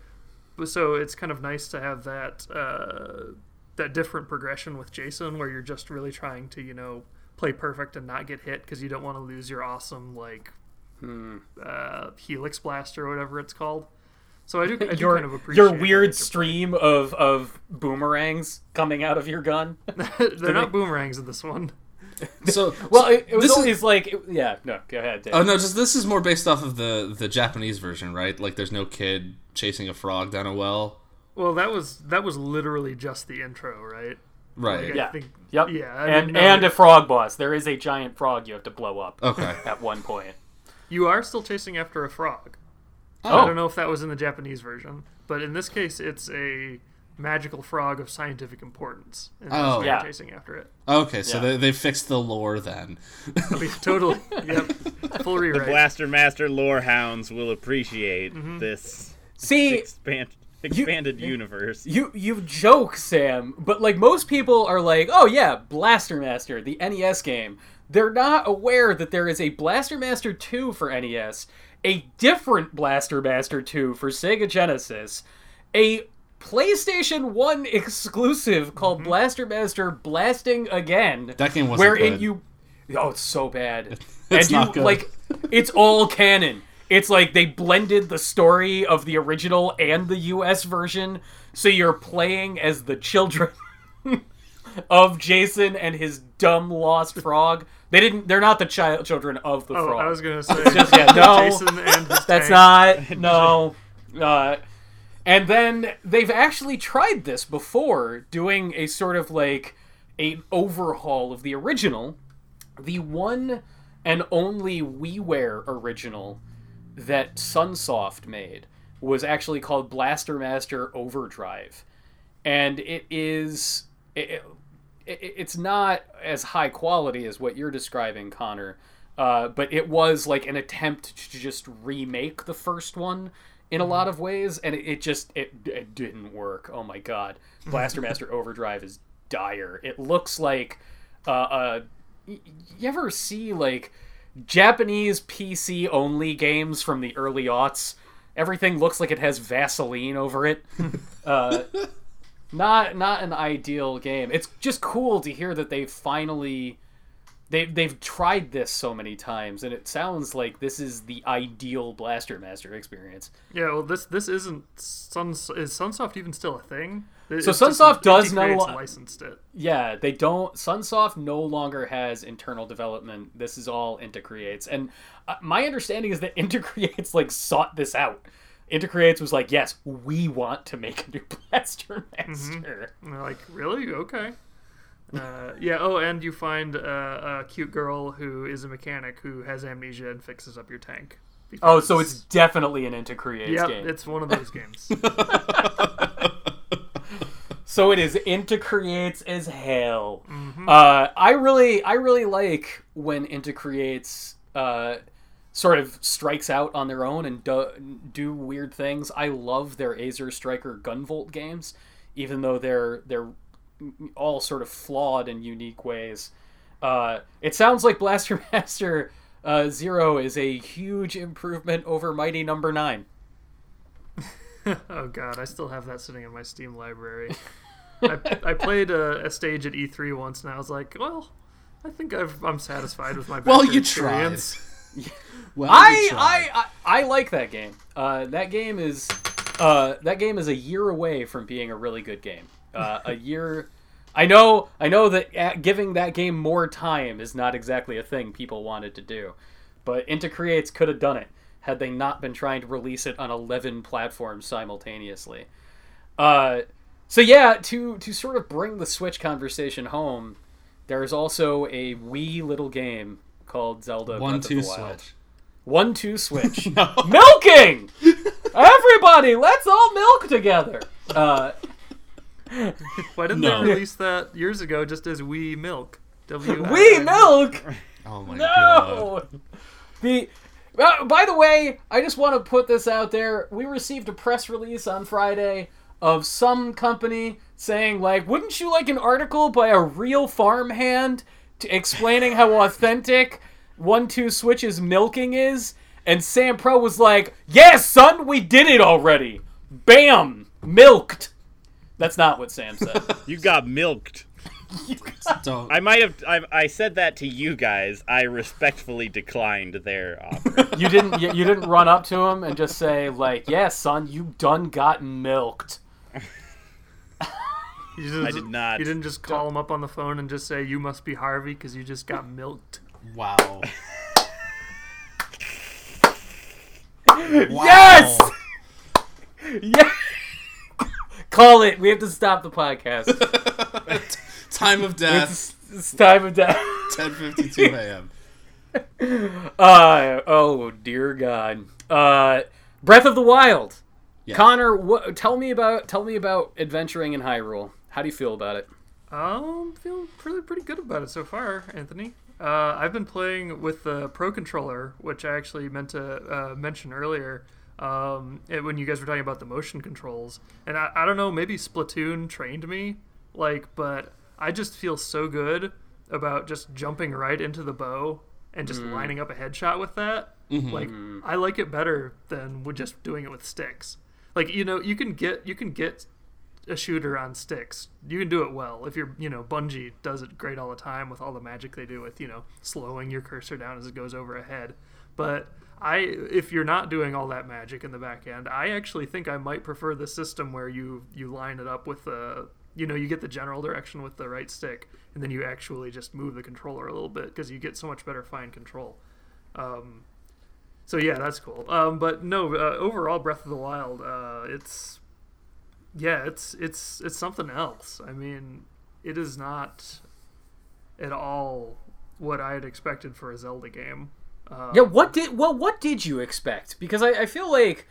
So it's kind of nice to have that... Uh, that different progression with Jason where you're just really trying to, you know, play perfect and not get hit because you don't want to lose your awesome, like, hmm. uh, Helix Blaster or whatever it's called. So I do, I do your, kind of appreciate your weird stream of, of boomerangs coming out of your gun. They're not boomerangs in this one. So well, it, it was always is, like, it, yeah, no, go ahead, Dave. Oh no, just this is more based off of the the Japanese version, right? Like, there's no kid chasing a frog down a well. Well, that was that was literally just the intro, right? Right. Like, yeah. I think, yep. Yeah. I and mean, and it. a frog boss. There is a giant frog you have to blow up. Okay. At one point, you are still chasing after a frog. Oh. I don't know if that was in the Japanese version, but in this case, it's a magical frog of scientific importance. And oh, yeah. Chasing after it. Okay, so yeah. they they fixed the lore then. Totally. Yep. Full rewrite. The Blaster Master lore hounds will appreciate mm-hmm. this. See. Expand- Expanded you, universe. You you joke, Sam, but like most people are like, oh yeah, Blaster Master, the N E S game. They're not aware that there is a Blaster Master two for N E S, a different Blaster Master two for Sega Genesis, a PlayStation one exclusive called mm-hmm. Blaster Master Blasting Again. That game wasn't wherein good. You, oh, it's so bad. It's and not you, good. Like, it's all canon. It's like they blended the story of the original and the U S version, so you're playing as the children of Jason and his dumb lost frog. They didn't. They're not the child children of the oh, frog. I was gonna say just, yeah, no. Jason and his that's tank. Not no. Uh, and then they've actually tried this before, doing a sort of like an overhaul of the original, the one and only WiiWare original. That Sunsoft made was actually called Blaster Master Overdrive, and it is it, it, it's not as high quality as what you're describing, Connor, uh, but it was like an attempt to just remake the first one in a lot of ways, and it, it just it, it didn't work. Oh my god, Blaster Master Overdrive is dire. It looks like uh, uh you ever see like Japanese P C only games from the early aughts? Everything looks like it has Vaseline over it. uh, not not an ideal game. It's just cool to hear that they finally they they've tried this so many times, and it sounds like this is the ideal Blaster Master experience. Yeah, well, this this isn't Sun is Sunsoft even still a thing? It, so Sunsoft does no lo- licensed it. Yeah, they don't. Sunsoft no longer has internal development. This is all Inti Creates, and uh, my understanding is that Inti Creates like sought this out. Inti Creates was like, "Yes, we want to make a new Blaster Master." Mm-hmm. And they're like, "Really? Okay." Uh, yeah. Oh, and you find uh, a cute girl who is a mechanic who has amnesia and fixes up your tank. Because... Oh, so it's definitely an Inti Creates yep, game. Yeah, it's one of those games. So it is Inti Creates as hell. Mm-hmm. Uh, I really, I really like when Inti Creates uh, sort of strikes out on their own and do, do weird things. I love their Acer Striker Gunvolt games, even though they're they're all sort of flawed in unique ways. Uh, it sounds like Blaster Master uh, Zero is a huge improvement over Mighty Number Nine. Oh god, I still have that sitting in my Steam library. I, I played a, a stage at E three once, and I was like, "Well, I think I've, I'm satisfied with my." Well, you tried. Well, I, I, I I like that game. Uh, that game is uh, that game is a year away from being a really good game. Uh, a year. I know. I know that giving that game more time is not exactly a thing people wanted to do, but Inti Creates could have done it had they not been trying to release it on eleven platforms simultaneously. Uh, so yeah, to to sort of bring the Switch conversation home, there's also a wee little game called Zelda Breath of the Wild. one two Switch. No. Milking! Everybody, let's all milk together! Uh, Why didn't no. they release that years ago just as Wii Milk? W I M Wii Milk! Oh my no! god. No! The... Uh, by the way, I just want to put this out there. We received a press release on Friday of some company saying, like, wouldn't you like an article by a real farmhand to explaining how authentic one two Switch's milking is? And Sam Prell was like, yes, son, we did it already. Bam! Milked. That's not what Sam said. You got milked. You got... Don't. I might have. I, I said that to you guys. I respectfully declined their offer. You didn't. You, you didn't run up to him and just say like, "Yeah, son, you done got milked." You just, I did not. You didn't just call don't. him up on the phone and just say, you must be Harvey because you just got milked. Wow. Wow. Yes! Yes! Call it. We have to stop the podcast. Time of death. It's time of death. ten fifty-two a.m. Uh, oh, dear God. Uh, Breath of the Wild. Yeah. Connor, wh- tell me about tell me about adventuring in Hyrule. How do you feel about it? I'm feeling pretty, pretty good about it so far, Anthony. Uh, I've been playing with the Pro Controller, which I actually meant to uh, mention earlier um, it, when you guys were talking about the motion controls. And I, I don't know, maybe Splatoon trained me, like, but I just feel so good about just jumping right into the bow and just mm. lining up a headshot with that. Mm-hmm. Like, I like it better than with just doing it with sticks. Like, you know, you can get you can get a shooter on sticks. You can do it well if you're, you know, Bungie does it great all the time with all the magic they do with, you know, slowing your cursor down as it goes over a head. But I, if you're not doing all that magic in the back end, I actually think I might prefer the system where you you line it up with the, you know, you get the general direction with the right stick, and then you actually just move the controller a little bit because you get so much better fine control. Um, so yeah, that's cool. Um, but no, uh, overall, Breath of the Wild, uh, it's yeah, it's it's it's something else. I mean, it is not at all what I had expected for a Zelda game. Um, yeah, what did well, what did you expect? Because I, I feel like.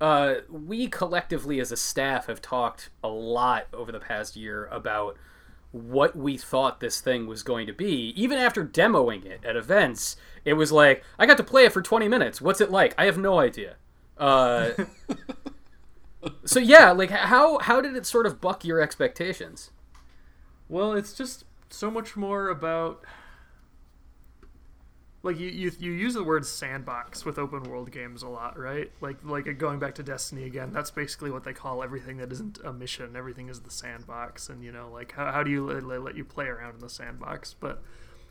Uh, we collectively as a staff have talked a lot over the past year about what we thought this thing was going to be. Even after demoing it at events, it was like, I got to play it for twenty minutes. What's it like? I have no idea. Uh, so yeah, like how, how did it sort of buck your expectations? Well, it's just so much more about... Like, you, you you use the word sandbox with open-world games a lot, right? Like, like going back to Destiny again, that's basically what they call everything that isn't a mission. Everything is the sandbox, and, you know, like, how, how do you let, let you play around in the sandbox? But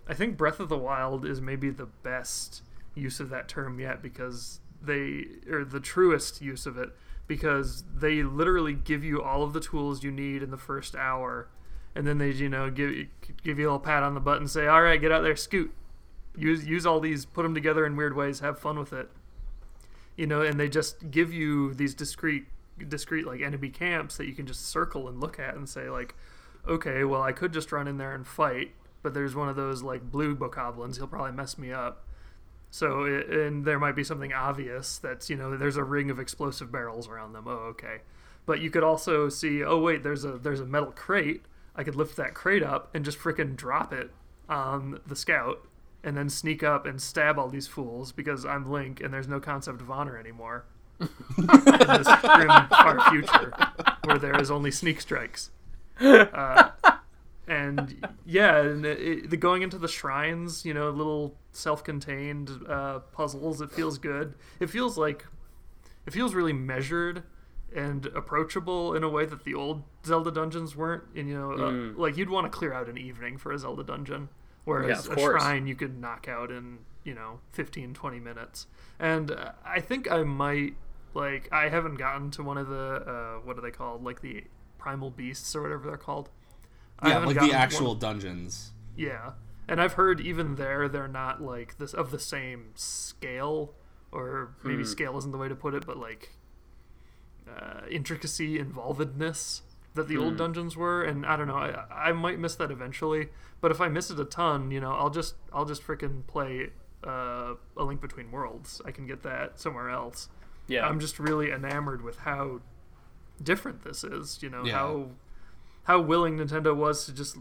I think Breath of the Wild is maybe the best use of that term yet because they... Or the truest use of it, because they literally give you all of the tools you need in the first hour, and then they, you know, give, give you a little pat on the butt and say, all right, get out there, scoot. Use use all these, put them together in weird ways, have fun with it, you know. And they just give you these discrete, discrete like enemy camps that you can just circle and look at and say like, okay, well I could just run in there and fight, but there's one of those like blue bokoblins, he'll probably mess me up. So it, and there might be something obvious that's, you know, there's a ring of explosive barrels around them. Oh, okay. But you could also see, oh wait, there's a there's a metal crate. I could lift that crate up and just frickin' drop it on the scout. And then sneak up and stab all these fools because I'm Link and there's no concept of honor anymore in this grim far future where there is only sneak strikes. Uh, and yeah, and it, the going into the shrines, you know, little self-contained uh, puzzles, it feels good. It feels like, it feels really measured and approachable in a way that the old Zelda dungeons weren't. And, you know, mm. uh, like you'd want to clear out an evening for a Zelda dungeon. Whereas yeah, a shrine you could knock out in, you know, fifteen, twenty minutes. And uh, I think I might, like, I haven't gotten to one of the, uh, what are they called? Like the primal beasts or whatever they're called. Yeah, like the actual dungeons. Yeah. And I've heard even there, they're not, like, this of the same scale, or maybe mm. scale isn't the way to put it, but, like, uh, intricacy, involvedness. That the mm. old dungeons were, and I don't know, I, I might miss that eventually, but if I miss it a ton, you know, I'll just I'll just freaking play uh, A Link Between Worlds. I can get that somewhere else. Yeah, I'm just really enamored with how different this is, you know, yeah. how how willing Nintendo was to just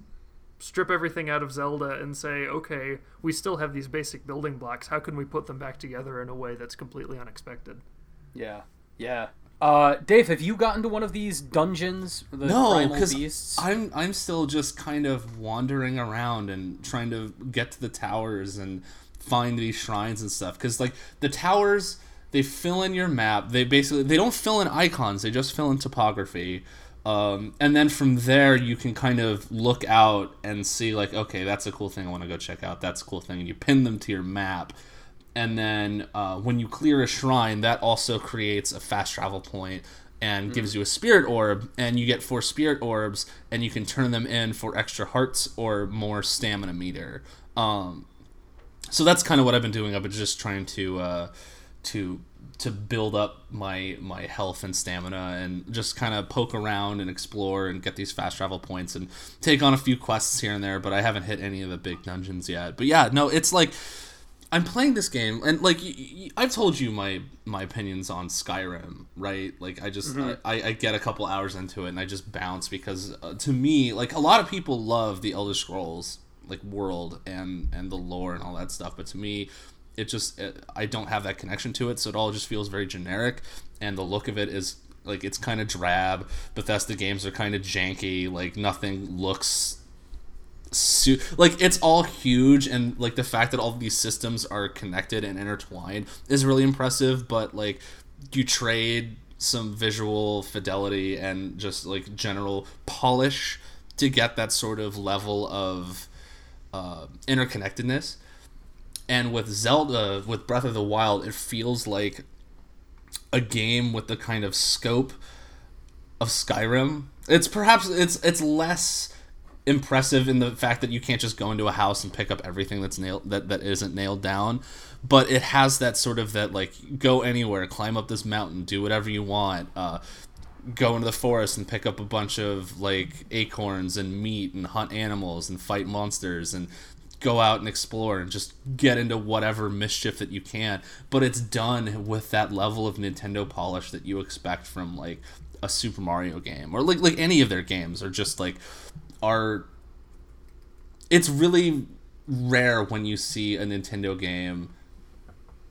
strip everything out of Zelda and say, okay, we still have these basic building blocks, how can we put them back together in a way that's completely unexpected? Yeah, yeah. Uh, Dave, have you gotten to one of these dungeons? The no, because I'm I'm still just kind of wandering around and trying to get to the towers and find these shrines and stuff. Because like the towers, they fill in your map. They basically they don't fill in icons. They just fill in topography. Um, and then from there, you can kind of look out and see like, okay, that's a cool thing I want to go check out. That's a cool thing. And you pin them to your map. And then uh, when you clear a shrine, that also creates a fast travel point and mm-hmm. gives you a spirit orb, and you get four spirit orbs, and you can turn them in for extra hearts or more stamina meter. Um, so that's kind of what I've been doing. I've been just trying to uh, to to build up my my health and stamina, and just kind of poke around and explore and get these fast travel points and take on a few quests here and there. But I haven't hit any of the big dungeons yet. But yeah, no, it's like, I'm playing this game, and, like, y- y- I've told you my, my opinions on Skyrim, right? Like, I just, mm-hmm. I, I get a couple hours into it, and I just bounce, because, uh, to me, like, a lot of people love the Elder Scrolls, like, world, and, and the lore, and all that stuff, but to me, it just, it, I don't have that connection to it, so it all just feels very generic, and the look of it is, like, it's kind of drab. Bethesda games are kind of janky, like, nothing looks... Su- like it's all huge, and like the fact that all of these systems are connected and intertwined is really impressive, but like you trade some visual fidelity and just like general polish to get that sort of level of uh, interconnectedness. And with Zelda, with Breath of the Wild, it feels like a game with the kind of scope of Skyrim. It's perhaps it's it's less impressive in the fact that you can't just go into a house and pick up everything that's nailed that, that isn't nailed down, but it has that sort of that like go anywhere, climb up this mountain, do whatever you want, uh, go into the forest and pick up a bunch of like acorns and meat and hunt animals and fight monsters and go out and explore and just get into whatever mischief that you can. But it's done with that level of Nintendo polish that you expect from like a Super Mario game, or like like any of their games, or just like are it's really rare when you see a Nintendo game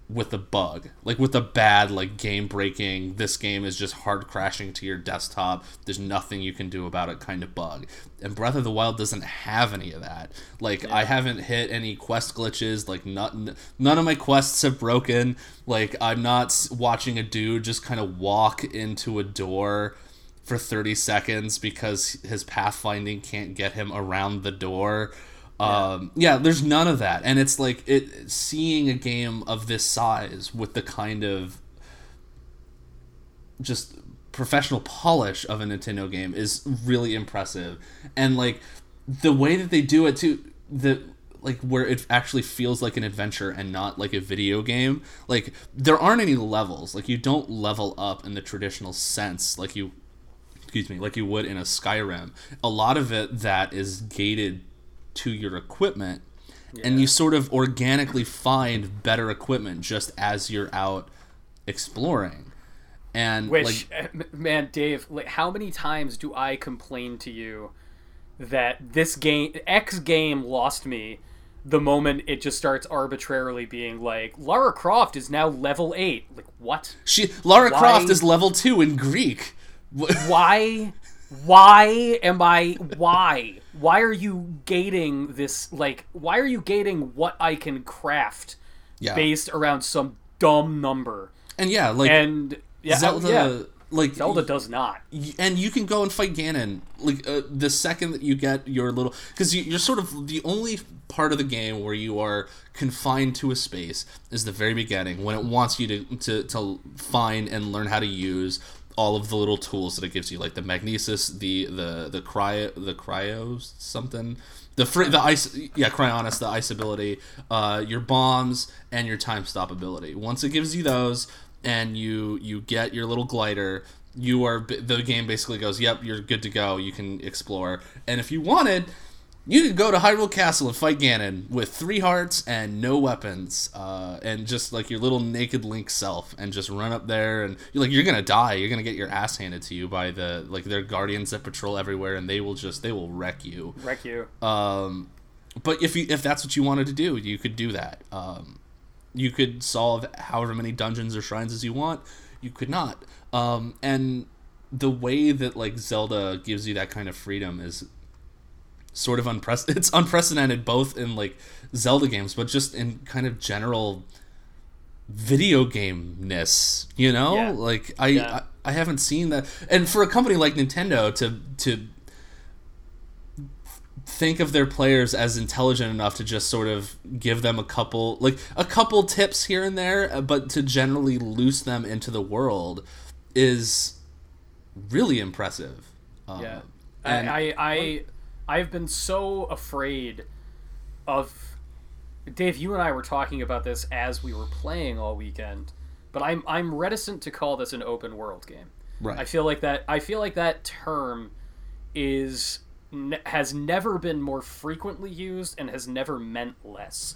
with a bug, like with a bad, like game breaking, this game is just hard crashing to your desktop, there's nothing you can do about it kind of bug. And Breath of the Wild doesn't have any of that. Like yeah. I haven't hit any quest glitches, like not, none of my quests have broken, like I'm not watching a dude just kind of walk into a door for thirty seconds because his pathfinding can't get him around the door. Yeah. Um, yeah, there's none of that. And it's like it seeing a game of this size with the kind of just professional polish of a Nintendo game is really impressive. And like the way that they do it too, the like where it actually feels like an adventure and not like a video game. Like there aren't any levels. Like you don't level up in the traditional sense. Like you Excuse me, like you would in a Skyrim. A lot of it that is gated to your equipment, yeah. and you sort of organically find better equipment just as you're out exploring. And which, like, man, Dave, like, how many times do I complain to you that this game, X game, lost me the moment it just starts arbitrarily being like, Lara Croft is now level eight. Like what? She Lara Why? Croft is level two in Greek. why why am I why why are you gating this, like why are you gating what I can craft yeah. based around some dumb number? And yeah like and yeah, Zelda yeah. like Zelda does not. And you can go and fight Ganon like uh, the second that you get your little, because you, you're sort of the only part of the game where you are confined to a space is the very beginning when it wants you to to, to find and learn how to use all of the little tools that it gives you, like the magnesis, the the the cryo, the cryos, something, the fr- the ice, yeah, cryonis, the ice ability, uh, your bombs, and your time stop ability. Once it gives you those, and you you get your little glider, you are the game basically goes, yep, you're good to go. You can explore, and if you wanted, you could go to Hyrule Castle and fight Ganon with three hearts and no weapons, uh, and just like your little naked Link self, and just run up there and you're like, you're gonna die, you're gonna get your ass handed to you by the like their guardians that patrol everywhere, and they will just they will wreck you. Wreck you. Um, but if you, if that's what you wanted to do, you could do that. Um, you could solve however many dungeons or shrines as you want. You could not. Um, and the way that like Zelda gives you that kind of freedom is sort of unprecedented. It's unprecedented both in like Zelda games, but just in kind of general video game-ness, you know? Yeah. Like I, yeah. I I haven't seen that. And for a company like Nintendo to to think of their players as intelligent enough to just sort of give them a couple like a couple tips here and there, but to generally loose them into the world is really impressive. Uh, yeah, and I, I, I, I've been so afraid of. Dave, you and I were talking about this as we were playing all weekend, but I'm I'm reticent to call this an open world game. Right. I feel like that. I feel like that term is has never been more frequently used and has never meant less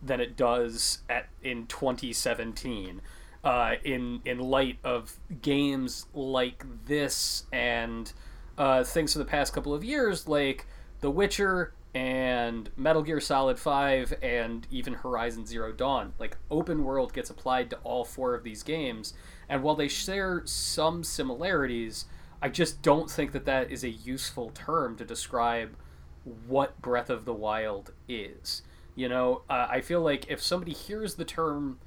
than it does at in twenty seventeen. Uh, in in light of games like this and uh, things for the past couple of years, like The Witcher and Metal Gear Solid five and even Horizon Zero Dawn. Like, open world gets applied to all four of these games, and while they share some similarities, I just don't think that that is a useful term to describe what Breath of the Wild is. You know, uh, I feel like if somebody hears the term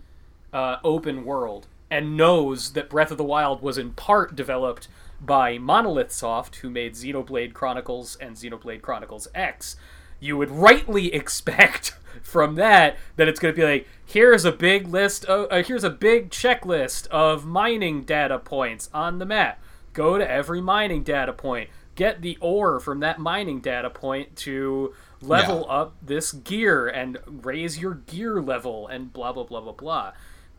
uh, open world and knows that Breath of the Wild was in part developed by Monolith Soft, who made Xenoblade Chronicles and Xenoblade Chronicles X, you would rightly expect from that that it's going to be like, here's a big list of, uh, here's a big checklist of mining data points on the map. Go to every mining data point. Get the ore from that mining data point to level yeah. up this gear and raise your gear level and blah, blah, blah, blah, blah.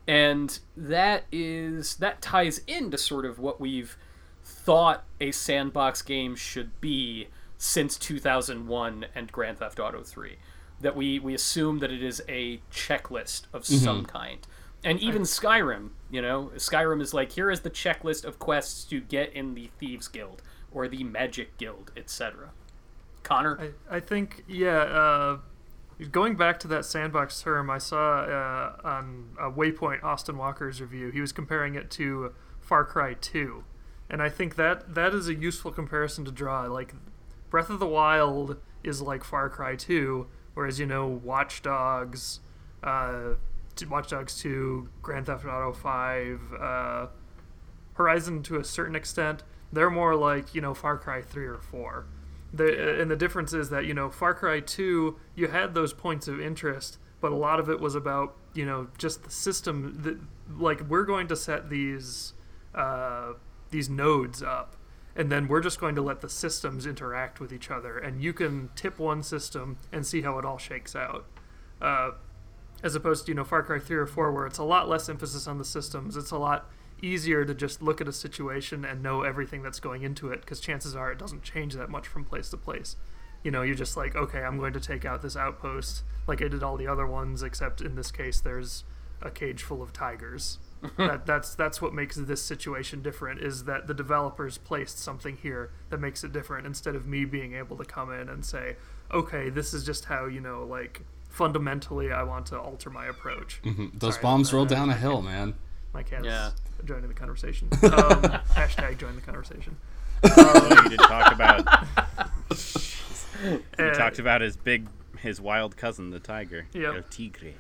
And that is that ties into sort of what we've thought a sandbox game should be since two thousand one and Grand Theft Auto three. That we, we assume that it is a checklist of mm-hmm. some kind. And even Skyrim, you know, Skyrim is like, here is the checklist of quests to get in the Thieves Guild or the Magic Guild, et cetera. Connor? I, I think, yeah, uh, going back to that sandbox term, I saw uh, on a Waypoint Austin Walker's review, he was comparing it to Far Cry two. And I think that that is a useful comparison to draw. Like, Breath of the Wild is like Far Cry two, whereas, you know, Watch Dogs... Uh, Watch Dogs two, Grand Theft Auto five, uh, Horizon to a certain extent, they're more like, you know, Far Cry three or four. The, and the difference is that, you know, Far Cry two, you had those points of interest, but a lot of it was about, you know, just the system. That, like, we're going to set these uh, these nodes up, and then we're just going to let the systems interact with each other, and you can tip one system and see how it all shakes out. Uh As opposed to, you know, Far Cry three or four, where it's a lot less emphasis on the systems. It's a lot easier to just look at a situation and know everything that's going into it, because chances are it doesn't change that much from place to place. You know, you're just like, okay, I'm going to take out this outpost like I did all the other ones, except in this case there's a cage full of tigers. that, that's that's what makes this situation different, is that the developers placed something here that makes it different, instead of me being able to come in and say, okay, this is just how, you know, like... fundamentally, I want to alter my approach. Mm-hmm. Those Sorry, bombs uh, roll down a hill, man. My cat's yeah. joining the conversation. Um, hashtag join the conversation. Um, oh, you did talk about. You uh, talked about his big, his wild cousin, the tiger. Yeah. Tigre.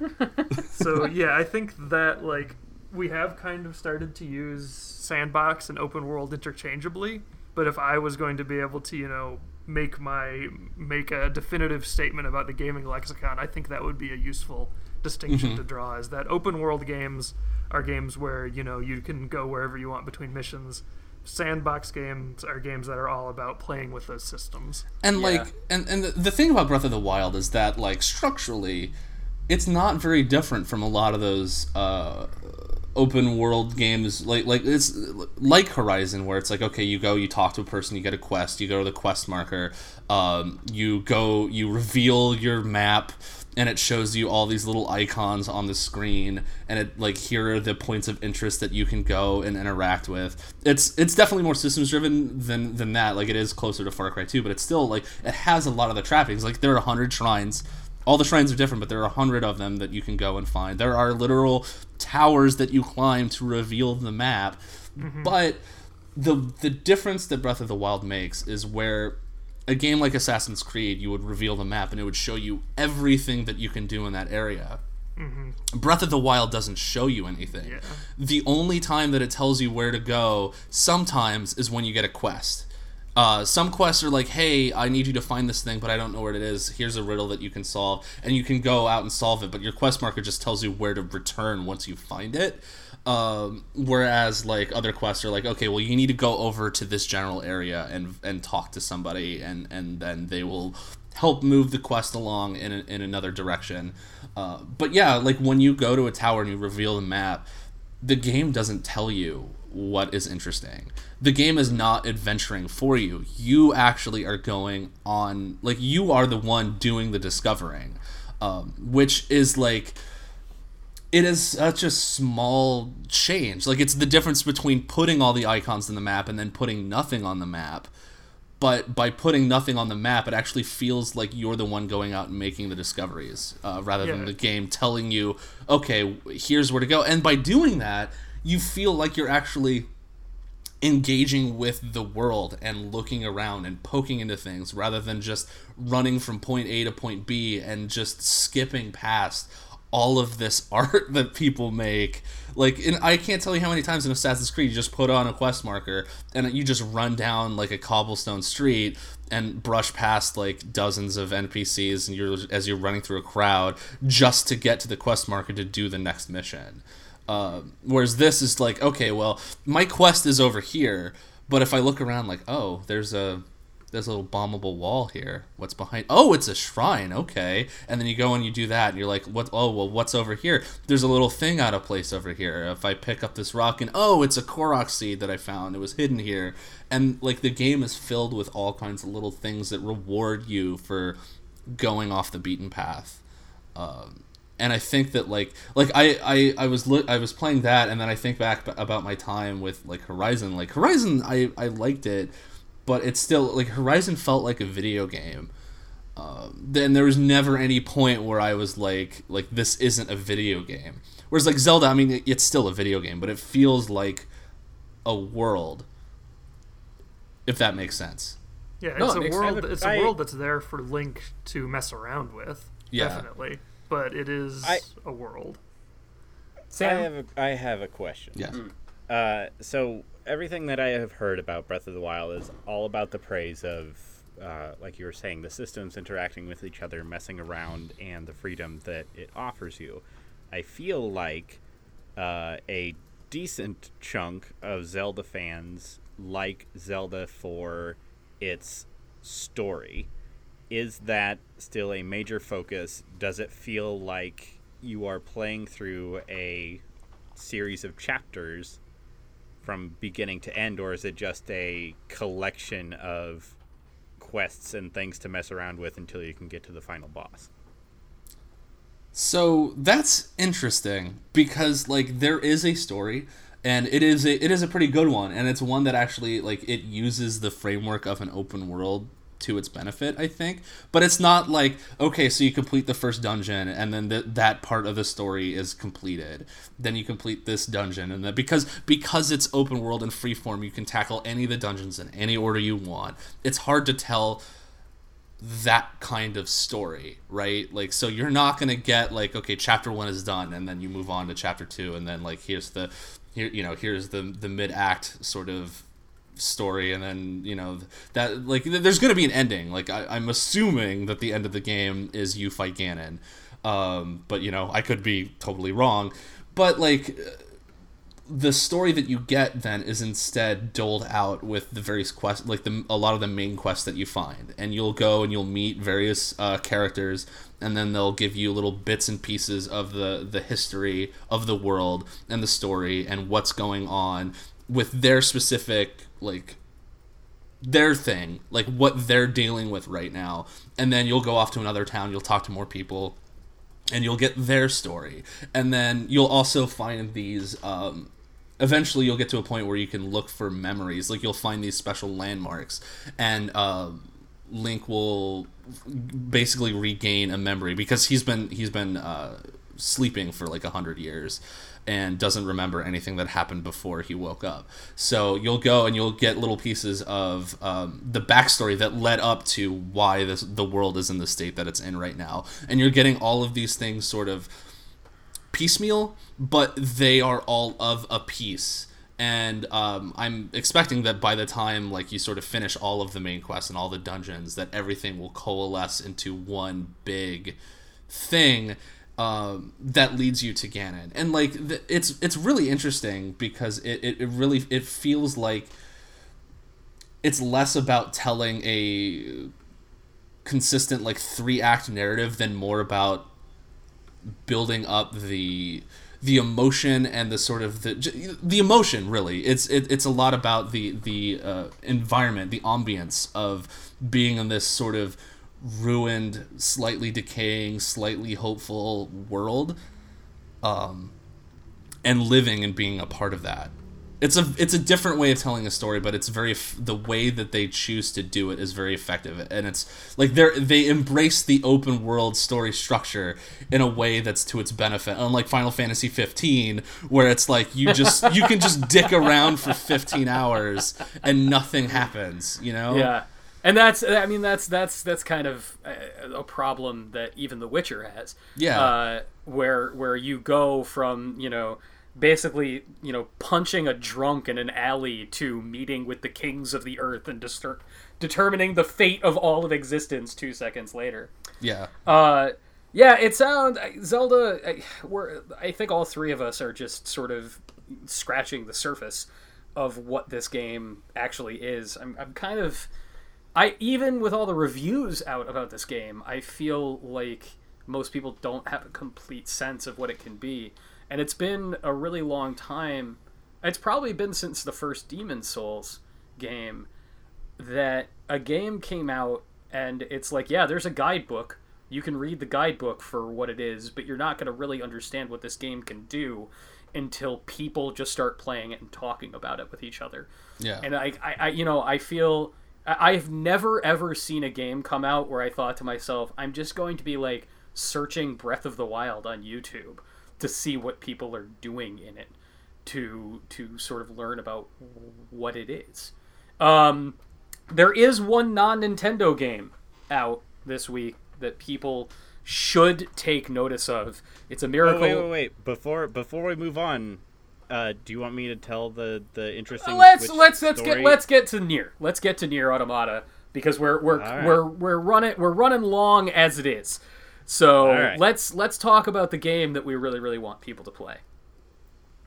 So yeah, I think that like we have kind of started to use sandbox and open world interchangeably. But if I was going to be able to, you know, make my make a definitive statement about the gaming lexicon, I think that would be a useful distinction mm-hmm. to draw, is that open world games are games where, you know, you can go wherever you want between missions. Sandbox games are games that are all about playing with those systems. And yeah. like and, and the thing about Breath of the Wild is that, like, structurally it's not very different from a lot of those uh open world games, like like it's like Horizon, where it's like, okay, you go, you talk to a person, you get a quest, you go to the quest marker, um, you go, you reveal your map, and it shows you all these little icons on the screen, and it like here are the points of interest that you can go and interact with. It's it's definitely more systems driven than than that. Like, it is closer to Far Cry two, but it's still like it has a lot of the trappings. Like, there are a hundred shrines. All the shrines are different, but there are a hundred of them that you can go and find. There are literal towers that you climb to reveal the map. Mm-hmm. But the the difference that Breath of the Wild makes is where a game like Assassin's Creed, you would reveal the map, and it would show you everything that you can do in that area. Mm-hmm. Breath of the Wild doesn't show you anything. Yeah. The only time that it tells you where to go sometimes is when you get a quest. Uh, some quests are like, hey, I need you to find this thing, but I don't know where it is. Here's a riddle that you can solve, and you can go out and solve it, but your quest marker just tells you where to return once you find it. Um, whereas like other quests are like, okay, well, you need to go over to this general area and and talk to somebody, and, and then they will help move the quest along in a, in another direction. Uh, but yeah, like when you go to a tower and you reveal the map, the game doesn't tell you what is interesting. The game is not adventuring for you. You actually are going on, like, you are the one doing the discovering, um, which is like, it is such a small change. Like, it's the difference between putting all the icons in the map and then putting nothing on the map. But by putting nothing on the map, it actually feels like you're the one going out and making the discoveries, uh, rather yeah. than the game telling you, okay, here's where to go. And by doing that, you feel like you're actually engaging with the world and looking around and poking into things, rather than just running from point A to point B and just skipping past all of this art that people make. Like, and I can't tell you how many times in Assassin's Creed you just put on a quest marker and you just run down like a cobblestone street and brush past like dozens of N P Cs and you're as you're running through a crowd just to get to the quest marker to do the next mission. Uh, whereas this is like, okay, well, my quest is over here, but if I look around, like, oh, there's a there's a little bombable wall here. What's behind? Oh, it's a shrine. Okay. And then you go and you do that and you're like, what? Oh, well, what's over here? There's a little thing out of place over here. If I pick up this rock and, oh, it's a Korok seed that I found. It was hidden here. And like the game is filled with all kinds of little things that reward you for going off the beaten path. Um, and I think that like, like I, I, I was, li- I was playing that. And then I think back about my time with like Horizon, like Horizon, I, I liked it. But it's still, like, Horizon felt like a video game. Um, then there was never any point where I was like, like, this isn't a video game. Whereas, like, Zelda, I mean, it, it's still a video game, but it feels like a world, if that makes sense. Yeah, no, it's, it a, makes world, sense. It's I, a world that's there for Link to mess around with, yeah. definitely. But it is I, a world. Sam? I have a, I have a question. Yeah. Mm. Uh, so... Everything that I have heard about Breath of the Wild is all about the praise of, uh, like you were saying, the systems interacting with each other, messing around, and the freedom that it offers you. I feel like uh, a decent chunk of Zelda fans like Zelda for its story. Is that still a major focus? Does it feel like you are playing through a series of chapters from beginning to end, or is it just a collection of quests and things to mess around with until you can get to the final boss? So that's interesting, because like there is a story, and it is a, it is a pretty good one, and it's one that actually like it uses the framework of an open world to its benefit, I think. But it's not like, okay, so you complete the first dungeon and then th- that part of the story is completed. Then you complete this dungeon, and that because because it's open world and freeform, you can tackle any of the dungeons in any order you want. It's hard to tell that kind of story, right? Like, so you're not gonna get like, okay, chapter one is done, and then you move on to chapter two, and then like here's the here you know here's the the mid act sort of story, and then you know that like there's gonna be an ending. Like I, I'm assuming that the end of the game is you fight Ganon, um, but you know I could be totally wrong. But like the story that you get then is instead doled out with the various quests, like the a lot of the main quests that you find, and you'll go and you'll meet various uh, characters, and then they'll give you little bits and pieces of the the history of the world and the story and what's going on with their specific, like, their thing, like, what they're dealing with right now. And then you'll go off to another town, you'll talk to more people, and you'll get their story. And then you'll also find these, um, eventually you'll get to a point where you can look for memories. Like, you'll find these special landmarks, and, um, Link will basically regain a memory, because he's been, he's been, uh, sleeping for, like, a hundred years. And doesn't remember anything that happened before he woke up. So you'll go and you'll get little pieces of um, the backstory that led up to why this, the world is in the state that it's in right now. And you're getting all of these things sort of piecemeal, but they are all of a piece. And um, I'm expecting that by the time like you sort of finish all of the main quests and all the dungeons, that everything will coalesce into one big thing. um, that leads you to Ganon. And like the, it's it's really interesting because it, it, it really it feels like it's less about telling a consistent like three act narrative than more about building up the the emotion and the sort of the the emotion really. It's it, it's a lot about the the uh, environment, the ambience of being in this sort of ruined, slightly decaying, slightly hopeful world, um, and living and being a part of that. It's a it's a different way of telling a story, but it's very the way that they choose to do it is very effective, and it's like they they embrace the open world story structure in a way that's to its benefit. Unlike Final Fantasy fifteen, where it's like you just you can just dick around for fifteen hours and nothing happens, you know? Yeah, and that's I mean that's that's that's kind of a problem that even The Witcher has. Yeah, uh, where where you go from you know. basically, you know, punching a drunk in an alley to meeting with the kings of the earth and distur- determining the fate of all of existence two seconds later. Yeah. Uh, yeah, it sounds... Zelda, I, we're, I think all three of us are just sort of scratching the surface of what this game actually is. I'm, I'm kind of... I even with all the reviews out about this game, I feel like most people don't have a complete sense of what it can be. And it's been a really long time. It's probably been since the first Demon's Souls game that a game came out and it's like, yeah, there's a guidebook. You can read the guidebook for what it is, but you're not going to really understand what this game can do until people just start playing it and talking about it with each other. Yeah. And I, I, I you know, I feel I've never, ever seen a game come out where I thought to myself, I'm just going to be like searching Breath of the Wild on YouTube to see what people are doing in it, to to sort of learn about what it is. Um, there is one non-Nintendo game out this week that people should take notice of. It's a miracle. Oh, wait, wait, wait! Before before we move on, uh, do you want me to tell the the interesting? Let's Switch let's let's story? get let's get to Nier. Let's get to Nier Automata because we're we're right. we're we're running we're running long as it is. So right. let's let's talk about the game that we really, really want people to play.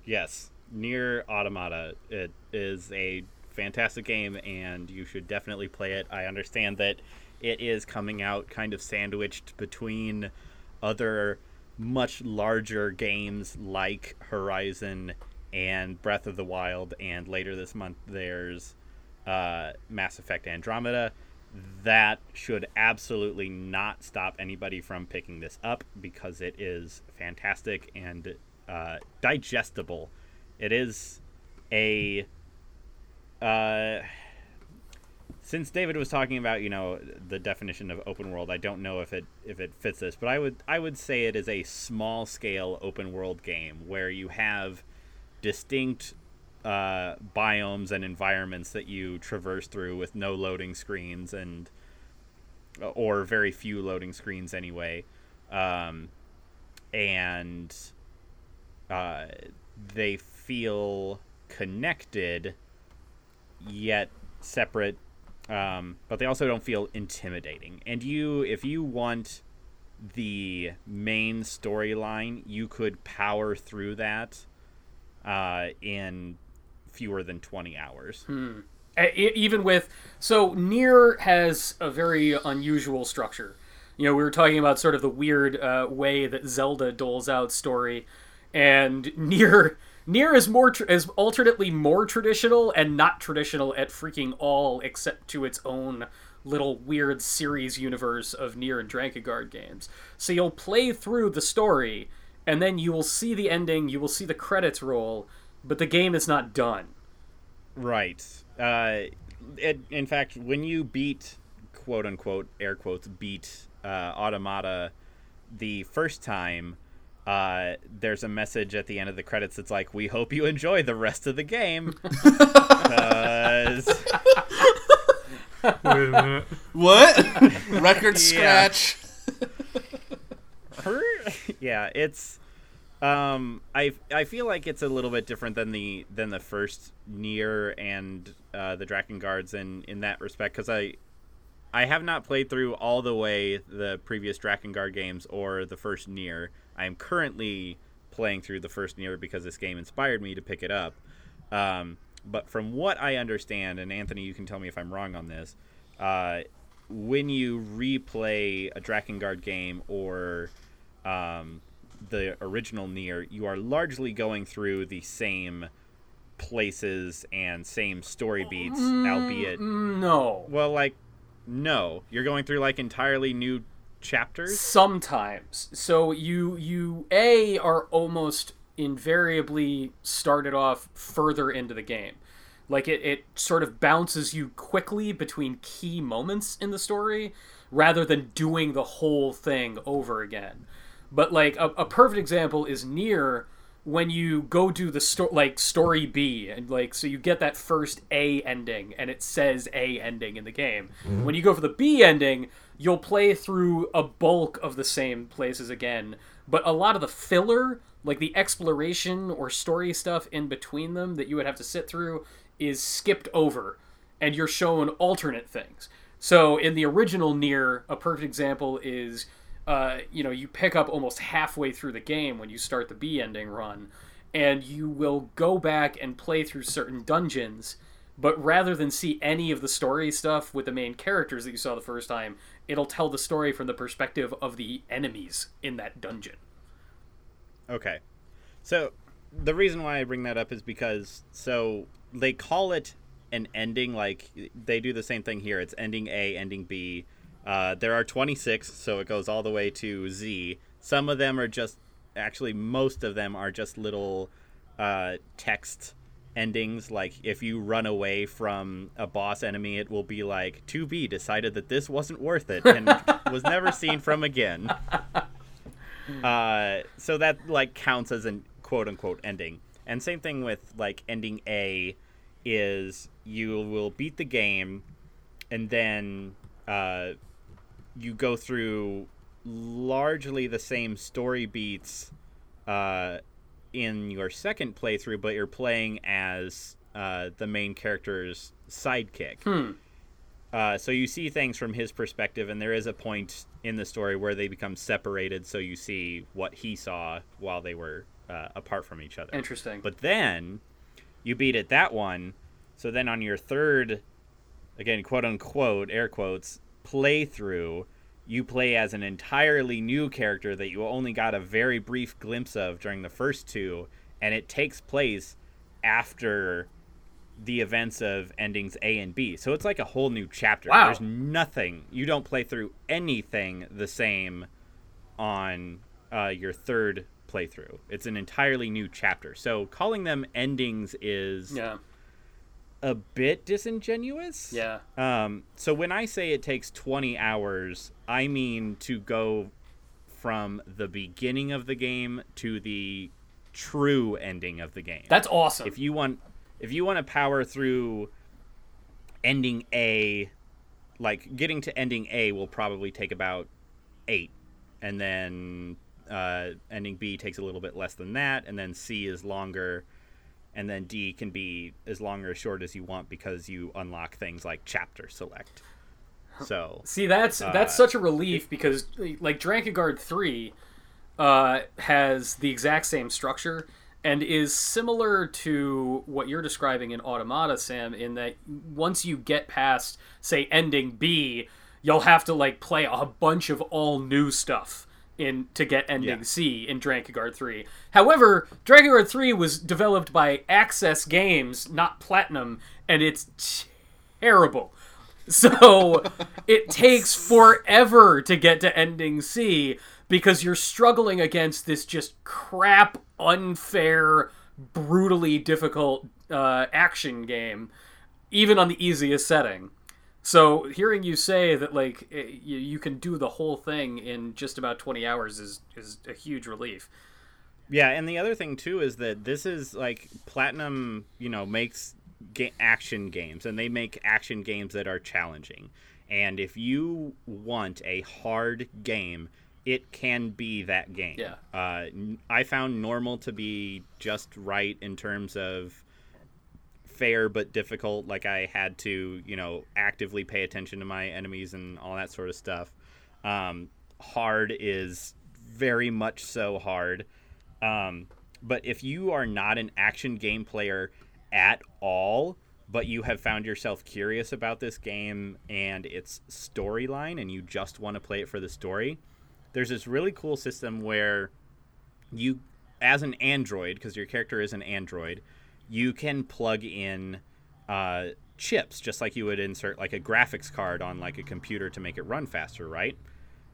Yes, Nier Automata. It is a fantastic game, and you should definitely play it. I understand that it is coming out kind of sandwiched between other much larger games like Horizon and Breath of the Wild, and later this month there's uh, Mass Effect Andromeda. That should absolutely not stop anybody from picking this up because it is fantastic and uh, digestible. It is a... Uh, since David was talking about, you know, the definition of open world, I don't know if it if it fits this, but I would I would say it is a small-scale open world game where you have distinct... Uh, biomes and environments that you traverse through with no loading screens and or very few loading screens anyway, um, and uh, they feel connected yet separate, um, but they also don't feel intimidating. And you, if you want the main storyline, you could power through that uh, in fewer than twenty hours. Hmm. Even with, so Nier has a very unusual structure. You know, we were talking about sort of the weird uh, way that Zelda doles out story, and Nier Nier is more tr- is alternately more traditional and not traditional at freaking all, except to its own little weird series universe of Nier and Drakengard games. So you'll play through the story, and then you will see the ending. You will see the credits roll. But the game is not done. Right. Uh, it, in fact, when you beat, quote unquote, air quotes, beat uh, Automata the first time, uh, there's a message at the end of the credits that's like, we hope you enjoy the rest of the game. Wait a minute. What? Record scratch. Yeah, it's... Um, I I feel like it's a little bit different than the than the first Nier and uh, the Drakengards in, in that respect, because I I have not played through all the way the previous Drakengard games or the first Nier. I am currently playing through the first Nier because this game inspired me to pick it up. Um, but from what I understand, and Anthony, you can tell me if I'm wrong on this, uh, when you replay a Drakengard game or um, the original Nier, you are largely going through the same places and same story beats, mm, albeit... No. Well, like, no. You're going through, like, entirely new chapters? Sometimes. So you, you A, are almost invariably started off further into the game. Like, it, it sort of bounces you quickly between key moments in the story, rather than doing the whole thing over again. But, like, a, a perfect example is Nier, when you go do the, sto- like, story B, and, like, so you get that first A ending, and it says A ending in the game. Mm-hmm. When you go for the B ending, you'll play through a bulk of the same places again, but a lot of the filler, like the exploration or story stuff in between them that you would have to sit through, is skipped over, and you're shown alternate things. So in the original Nier, a perfect example is... Uh, you know, you pick up almost halfway through the game when you start the B ending run, and you will go back and play through certain dungeons, but rather than see any of the story stuff with the main characters that you saw the first time, it'll tell the story from the perspective of the enemies in that dungeon. Okay. So, the reason why I bring that up is because, so, they call it an ending, like, they do the same thing here. It's ending A, ending B. Uh, there are twenty-six, so it goes all the way to Z. Some of them are just, actually most of them are just little uh, text endings. Like if you run away from a boss enemy, it will be like, two B decided that this wasn't worth it and was never seen from again. Uh, so that like counts as a quote unquote ending. And same thing with like ending A is you will beat the game and then uh, you go through largely the same story beats uh, in your second playthrough, but you're playing as uh, the main character's sidekick. Hmm. Uh, so you see things from his perspective, and there is a point in the story where they become separated, so you see what he saw while they were uh, apart from each other. Interesting. But then you beat it that one, so then on your third, again, quote-unquote, air quotes, playthrough, you play as an entirely new character that you only got a very brief glimpse of during the first two, and it takes place after the events of endings A and B. So it's like a whole new chapter. Wow. There's nothing. You don't play through anything the same on uh, your third playthrough. It's an entirely new chapter. So calling them endings is... Yeah. A bit disingenuous. Yeah. Um, so when I say it takes twenty hours, I mean to go from the beginning of the game to the true ending of the game. That's awesome. If you want, if you want to power through ending A, like getting to ending A will probably take about eight, and then uh, ending B takes a little bit less than that, and then C is longer. And then D can be as long or as short as you want because you unlock things like chapter select. So see, that's uh, that's such a relief it, because like Drakengard three uh, has the exact same structure and is similar to what you're describing in Automata, Sam, in that once you get past, say, ending B, you'll have to like play a bunch of all new stuff in to get ending yeah. C in Drakengard three. However, Drakengard three was developed by Access Games, not Platinum, and it's terrible. So it takes forever to get to ending C because you're struggling against this just crap, unfair, brutally difficult uh, action game, even on the easiest setting. So hearing you say that, like, it, you, you can do the whole thing in just about twenty hours is, is a huge relief. Yeah, and the other thing, too, is that this is, like, Platinum, you know, makes ga- action games, and they make action games that are challenging. And if you want a hard game, it can be that game. Yeah. Uh, I found Normal to be just right in terms of fair but difficult. Like I had to, you know, actively pay attention to my enemies and all that sort of stuff. Um, hard is very much so hard. Um, but if you are not an action game player at all, but you have found yourself curious about this game and its storyline, and you just want to play it for the story, there's this really cool system where you, as an android, because your character is an android, you can plug in uh, chips, just like you would insert like a graphics card on like a computer to make it run faster, right?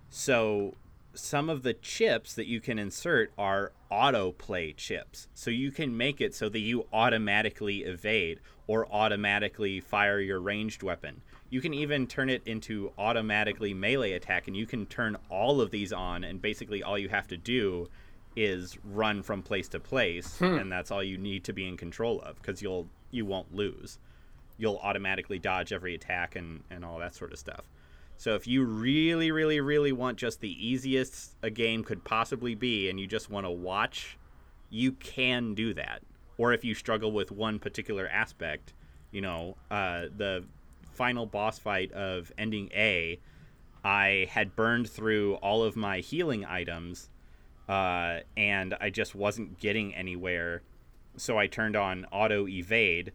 So some of the chips that you can insert are autoplay chips. So you can make it so that you automatically evade or automatically fire your ranged weapon. You can even turn it into automatically melee attack, and you can turn all of these on, and basically all you have to do is run from place to place, hmm. and that's all you need to be in control of, because you'll you won't lose. You'll automatically dodge every attack and, and all that sort of stuff. So if you really, really, really want just the easiest a game could possibly be, and you just want to watch, you can do that. Or if you struggle with one particular aspect, you know, uh, the final boss fight of Ending A, I had burned through all of my healing items, uh, and I just wasn't getting anywhere. So I turned on auto evade,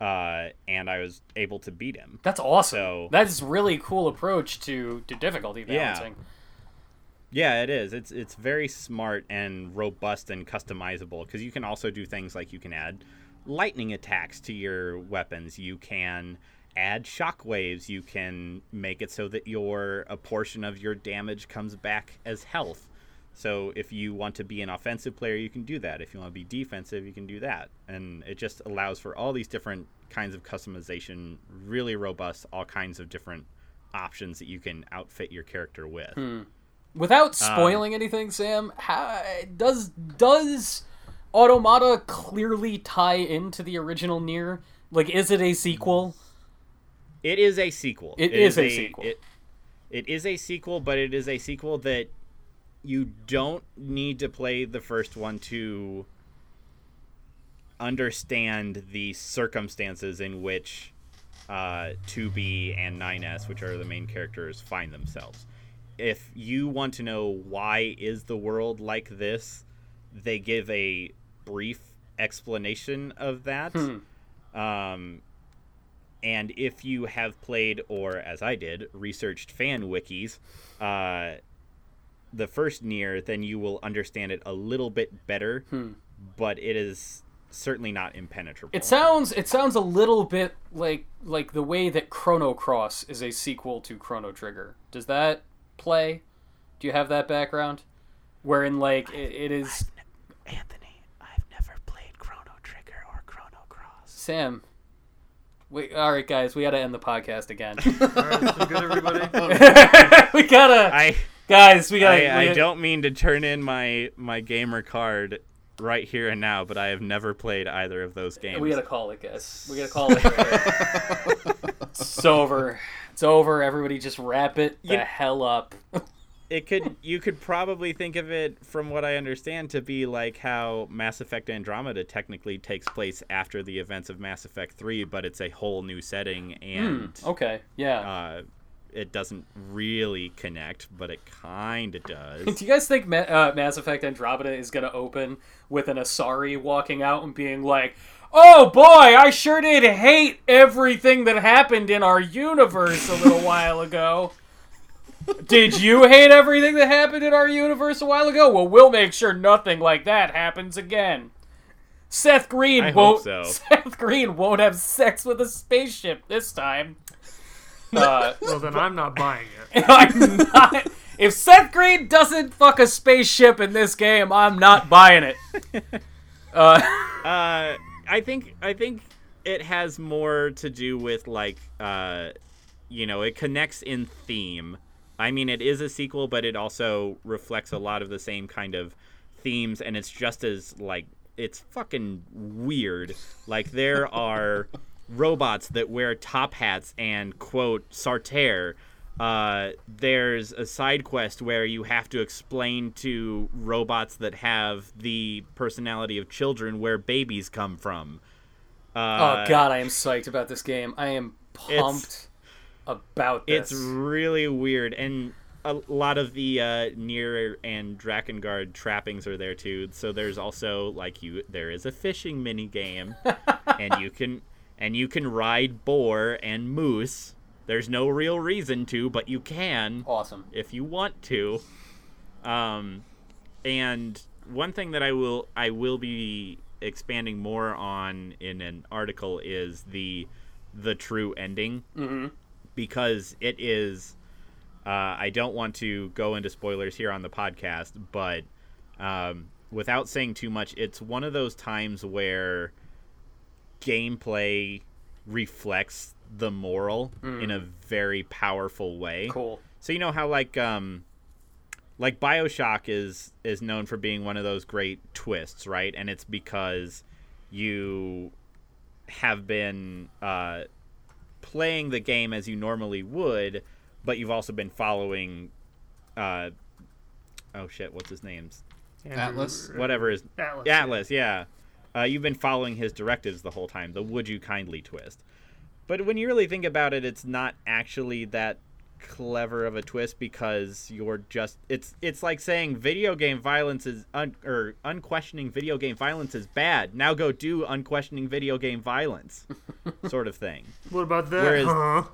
uh, and I was able to beat him. That's awesome. So, that's really cool approach to, to difficulty balancing. Yeah. Yeah, it is. It's it's very smart and robust and customizable, because you can also do things like you can add lightning attacks to your weapons. You can add shockwaves. You can make it so that your a portion of your damage comes back as health. So if you want to be an offensive player, you can do that. If you want to be defensive, you can do that. And it just allows for all these different kinds of customization, really robust, all kinds of different options that you can outfit your character with. Hmm. Without spoiling um, anything, Sam, how, does does Automata clearly tie into the original Nier? Like, is it a sequel? It is a sequel. It, it is, is a sequel. It, it is a sequel, but it is a sequel that you don't need to play the first one to understand the circumstances in which uh, two B and nine S, which are the main characters, find themselves. If you want to know why is the world like this, they give a brief explanation of that. Hmm. Um, and if you have played, or as I did, researched fan wikis, uh, the first Nier, then you will understand it a little bit better. Hmm. But it is certainly not impenetrable. It sounds it sounds a little bit like like the way that Chrono Cross is a sequel to Chrono Trigger. Does that play? Do you have that background? Wherein, like, it, it is... I've ne- Anthony, I've never played Chrono Trigger or Chrono Cross. Sam. We, all right, guys, we gotta end the podcast again. All right, it's been good, everybody. we gotta... I, guys, we gotta... I, I we, don't mean to turn in my, my gamer card right here and now, but I have never played either of those games. We gotta call it, guys. We gotta call it. Right. It's over. It's over. Everybody just wrap it the you, hell up. It could you could probably think of it, from what I understand, to be like how Mass Effect Andromeda technically takes place after the events of Mass Effect three, but it's a whole new setting, and mm, okay, yeah, uh, it doesn't really connect, but it kind of does. Do you guys think Ma- uh, Mass Effect Andromeda is going to open with an Asari walking out and being like, "Oh boy, I sure did hate everything that happened in our universe a little while ago. Did you hate everything that happened in our universe a while ago? Well, we'll make sure nothing like that happens again. Seth Green I won't hope so. Seth Green won't have sex with a spaceship this time." Uh, well, then I'm not buying it. I'm not. If Seth Green doesn't fuck a spaceship in this game, I'm not buying it. Uh, uh I think I think it has more to do with, like, uh, you know, it connects in theme. I mean, it is a sequel, but it also reflects a lot of the same kind of themes, and it's just as, like, it's fucking weird. Like, there are robots that wear top hats and quote Sartre. Uh, there's a side quest where you have to explain to robots that have the personality of children where babies come from. Uh, oh, God, I am psyched about this game. I am pumped about this. It's really weird. And a lot of the uh, Nier and Drakengard trappings are there too. So there's also like you there is a fishing mini game, and you can and you can ride boar and moose. There's no real reason to, but you can. Awesome. If you want to. Um, and one thing that I will I will be expanding more on in an article is the the true ending, mm-hmm. because it is. Uh, I don't want to go into spoilers here on the podcast, but um, without saying too much, it's one of those times where gameplay reflects the moral mm. in a very powerful way. Cool. So you know how like um, like BioShock is is known for being one of those great twists, right? And it's because you have been uh, playing the game as you normally would. But you've also been following, uh, oh shit, what's his name's? Atlas? Whatever is Atlas, Atlas yeah. yeah. Uh, you've been following his directives the whole time, the would you kindly twist. But when you really think about it, it's not actually that clever of a twist because you're just, it's it's like saying video game violence is, un, or unquestioning video game violence is bad. Now go do unquestioning video game violence. Sort of thing. What about that? Whereas, huh?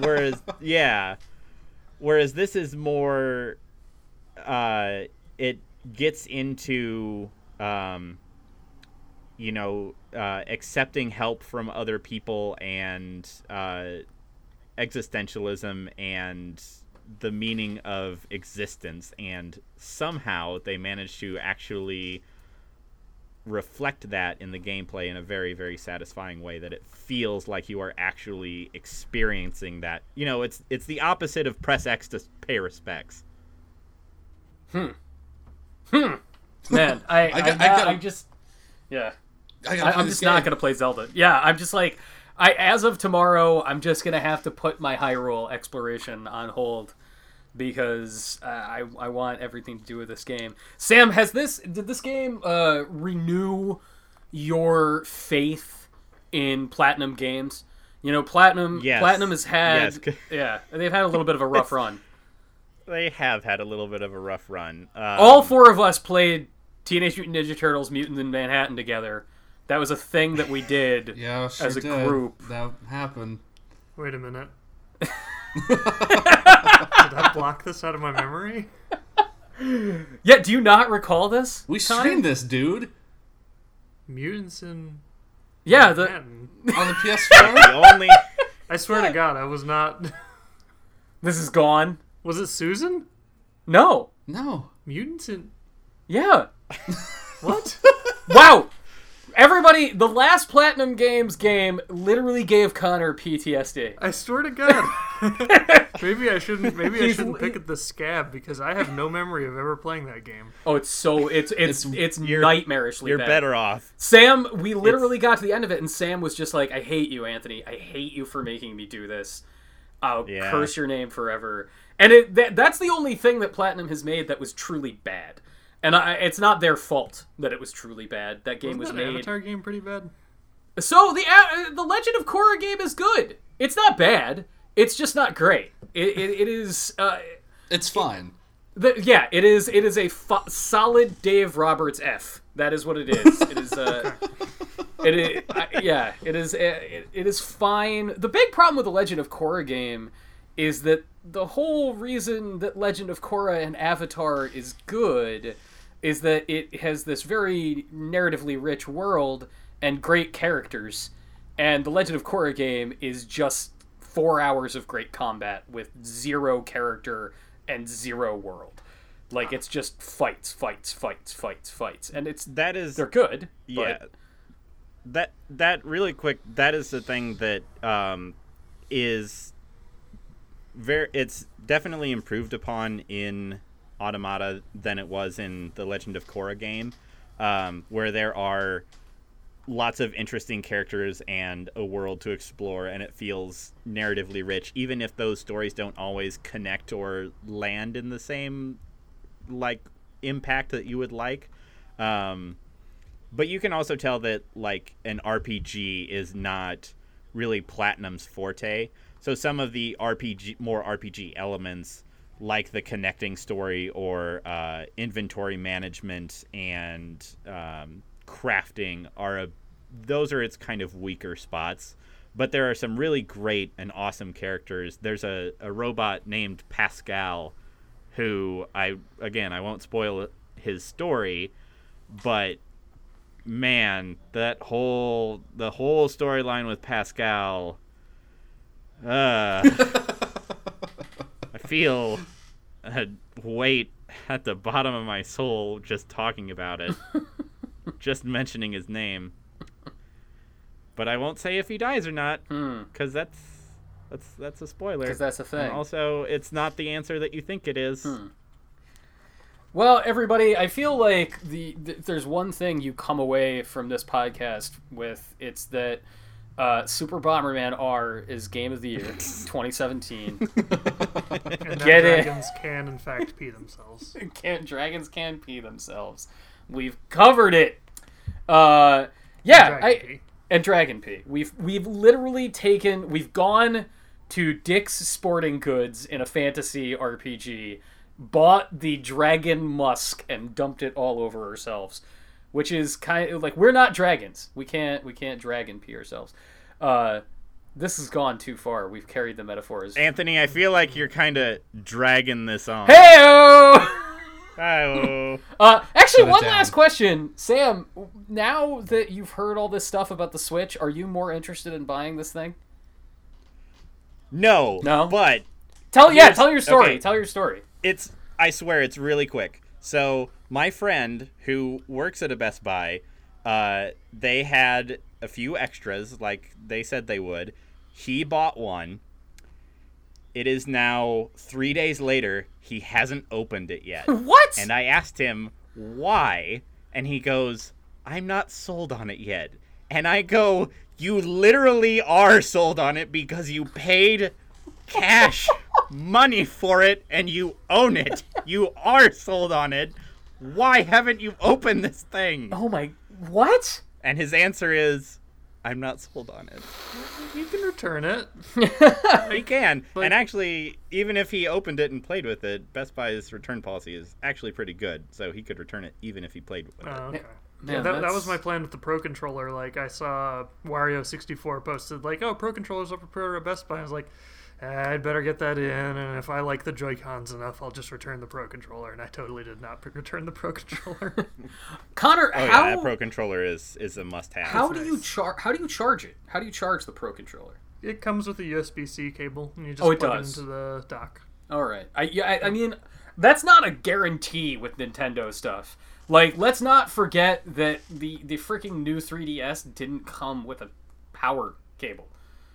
whereas yeah, whereas this is more, uh, it gets into, um, you know, uh, accepting help from other people and uh, existentialism and the meaning of existence, and somehow they manage to actually reflect that in the gameplay in a very, very satisfying way that it feels like you are actually experiencing that. You know, it's it's the opposite of press X to pay respects. Hmm. Hmm. Man, I, I, I, got, I, I got, I'm just, yeah. I got I'm just game. Not going to play Zelda. Yeah, I'm just like, I as of tomorrow, I'm just going to have to put my Hyrule exploration on hold because uh, I I want everything to do with this game. Sam, has this did this game uh, renew your faith in Platinum Games? You know, Platinum yes. Platinum has had yes. yeah, they've had a little bit of a rough run. They have had a little bit of a rough run. Um, All four of us played Teenage Mutant Ninja Turtles: Mutants in Manhattan together. That was a thing that we did yeah, sure as a did. group. That happened. Wait a minute. Did I block this out of my memory? Yeah, do you not recall this? We streamed this, dude. Mutants in yeah, the... on the P S four. The only. I swear yeah. to God, I was not. This is gone. Was it Susan? No, no. Mutants in yeah. What? Wow. Everybody, the last Platinum Games game literally gave Connor P T S D. I swear to God. Maybe I shouldn't. Maybe I shouldn't pick at the scab because I have no memory of ever playing that game. Oh, it's so it's it's it's, it's nightmarishly. You're bad. better off, Sam. We literally it's... got to the end of it, and Sam was just like, "I hate you, Anthony. I hate you for making me do this. I'll yeah. curse your name forever." And it that, that's the only thing that Platinum has made that was truly bad. And I, it's not their fault that it was truly bad. That game Wasn't was that made. Avatar game pretty bad. So the uh, the Legend of Korra game is good. It's not bad. It's just not great. It it, it is. Uh, it's fine. It, the, yeah, it is. It is a fo- solid Dave Roberts F. That is what it is. It is. Uh, it is. Uh, yeah. It is. Uh, it, it is fine. The big problem with the Legend of Korra game is that the whole reason that Legend of Korra and Avatar is good. Is that it has this very narratively rich world and great characters, and the Legend of Korra game is just four hours of great combat with zero character and zero world. Like it's just fights, fights, fights, fights, fights, and it's that is they're good. Yeah, but... that that really quick. That is the thing that um, is very. It's definitely improved upon in Automata than it was in the Legend of Korra game, um, where there are lots of interesting characters and a world to explore, and it feels narratively rich, even if those stories don't always connect or land in the same like impact that you would like. Um, but you can also tell that like an R P G is not really Platinum's forte, so some of the R P G more R P G elements like the connecting story or uh, inventory management and um, crafting are a, those are its kind of weaker spots. But there are some really great and awesome characters. There's a, a robot named Pascal who I, again, I won't spoil his story, but man, that whole, the whole storyline with Pascal, uh, I feel a weight at the bottom of my soul just talking about it, just mentioning his name. But I won't say if he dies or not, because hmm. that's that's that's a spoiler. Because that's a thing. And also, it's not the answer that you think it is. Hmm. Well, everybody, I feel like the, the there's one thing you come away from this podcast with. It's that uh, Super Bomberman R is Game of the Year twenty seventeen. And that Get dragons it. can, in fact, pee themselves. Can, dragons can pee themselves. We've covered it. Uh, yeah, I... Pee. And Dragon Pea. We've we've literally taken we've gone to Dick's Sporting Goods in a fantasy R P G, bought the dragon musk and dumped it all over ourselves, which is kind of like, we're not dragons. We can't we can't dragon pee ourselves. Uh, this has gone too far. We've carried the metaphors. Anthony, I feel like you're kind of dragging this on. Hey-o! Hi-oh. Uh, actually, one down. last question, Sam. Now that you've heard all this stuff about the Switch, are you more interested in buying this thing? No, no. But tell yeah, tell your story. Okay. Tell your story. It's I swear it's really quick. So my friend who works at a Best Buy, uh, they had a few extras, like they said they would. He bought one. It is now three days later. He hasn't opened it yet. What? And I asked him why, and he goes, "I'm not sold on it yet." And I go, "You literally are sold on it because you paid cash money for it and you own it. You are sold on it. Why haven't you opened this thing?" Oh my, what? And his answer is, "I'm not sold on it." You can return it. He can. But, and actually, even if he opened it and played with it, Best Buy's return policy is actually pretty good. So he could return it even if he played with it. Oh, okay. Yeah, yeah, that, that was my plan with the Pro Controller. Like, I saw Wario sixty-four posted, like, "Oh, Pro Controller's up for pre-order at Best Buy." I was like, eh, I'd better get that in. And if I like the Joy-Cons enough, I'll just return the Pro Controller. And I totally did not return the Pro Controller. Connor, oh, how... yeah, that Pro Controller is, is a must-have. How do nice. you char- How do you charge it? How do you charge the Pro Controller? It comes with a U S B C cable, and you just oh, it plug does. it into the dock. All right. I, yeah, I, I mean, that's not a guarantee with Nintendo stuff. Like, let's not forget that the, the freaking new three D S didn't come with a power cable.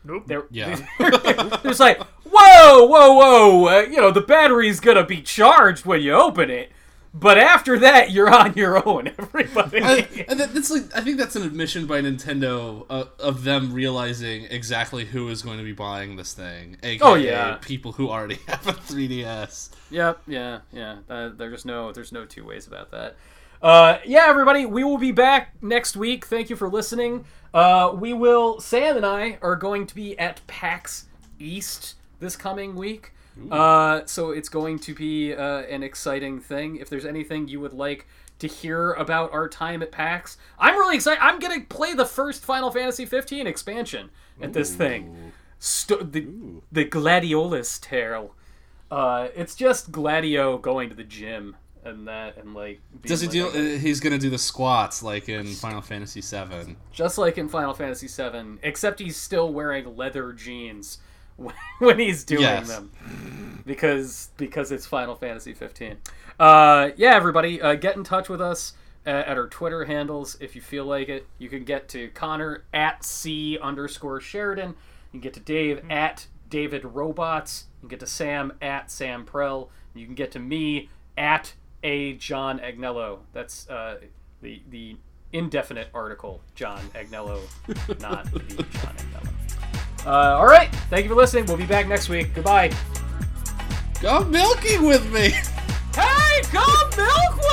Nope. They're, yeah. It's like, whoa, whoa, whoa. Uh, you know, the battery's going to be charged when you open it. But after that, you're on your own, everybody. I, and that's like, I think that's an admission by Nintendo uh, of them realizing exactly who is going to be buying this thing. A K A oh, yeah. people who already have a three D S. Yep, yeah, yeah. Uh, there's no, there's no two ways about that. Uh, yeah, everybody, we will be back next week. Thank you for listening. Uh, we will, Sam and I are going to be at PAX East this coming week. Uh, so it's going to be uh, an exciting thing. If there's anything you would like to hear about our time at PAX, I'm really excited. I'm going to play the first Final Fantasy fifteen expansion at Ooh. this thing. St- the, the Gladiolus tale. Uh, it's just Gladio going to the gym. And that, and like, does he like, do? Uh, he's gonna do the squats like in Final Fantasy seven, just like in Final Fantasy seven, except he's still wearing leather jeans when he's doing yes. them, because because it's Final Fantasy fifteen. Uh, yeah, everybody, uh, get in touch with us at, at our Twitter handles if you feel like it. You can get to Connor at C underscore Sheridan. You can get to Dave mm-hmm. at David Robots. You can get to Sam at Sam Prell. You can get to me at A. John Agnello. That's uh, the the indefinite article, John Agnello, not the John Agnello. Uh, all right, thank you for listening. We'll be back next week. Goodbye. Go milking with me. Hey, go milk with me.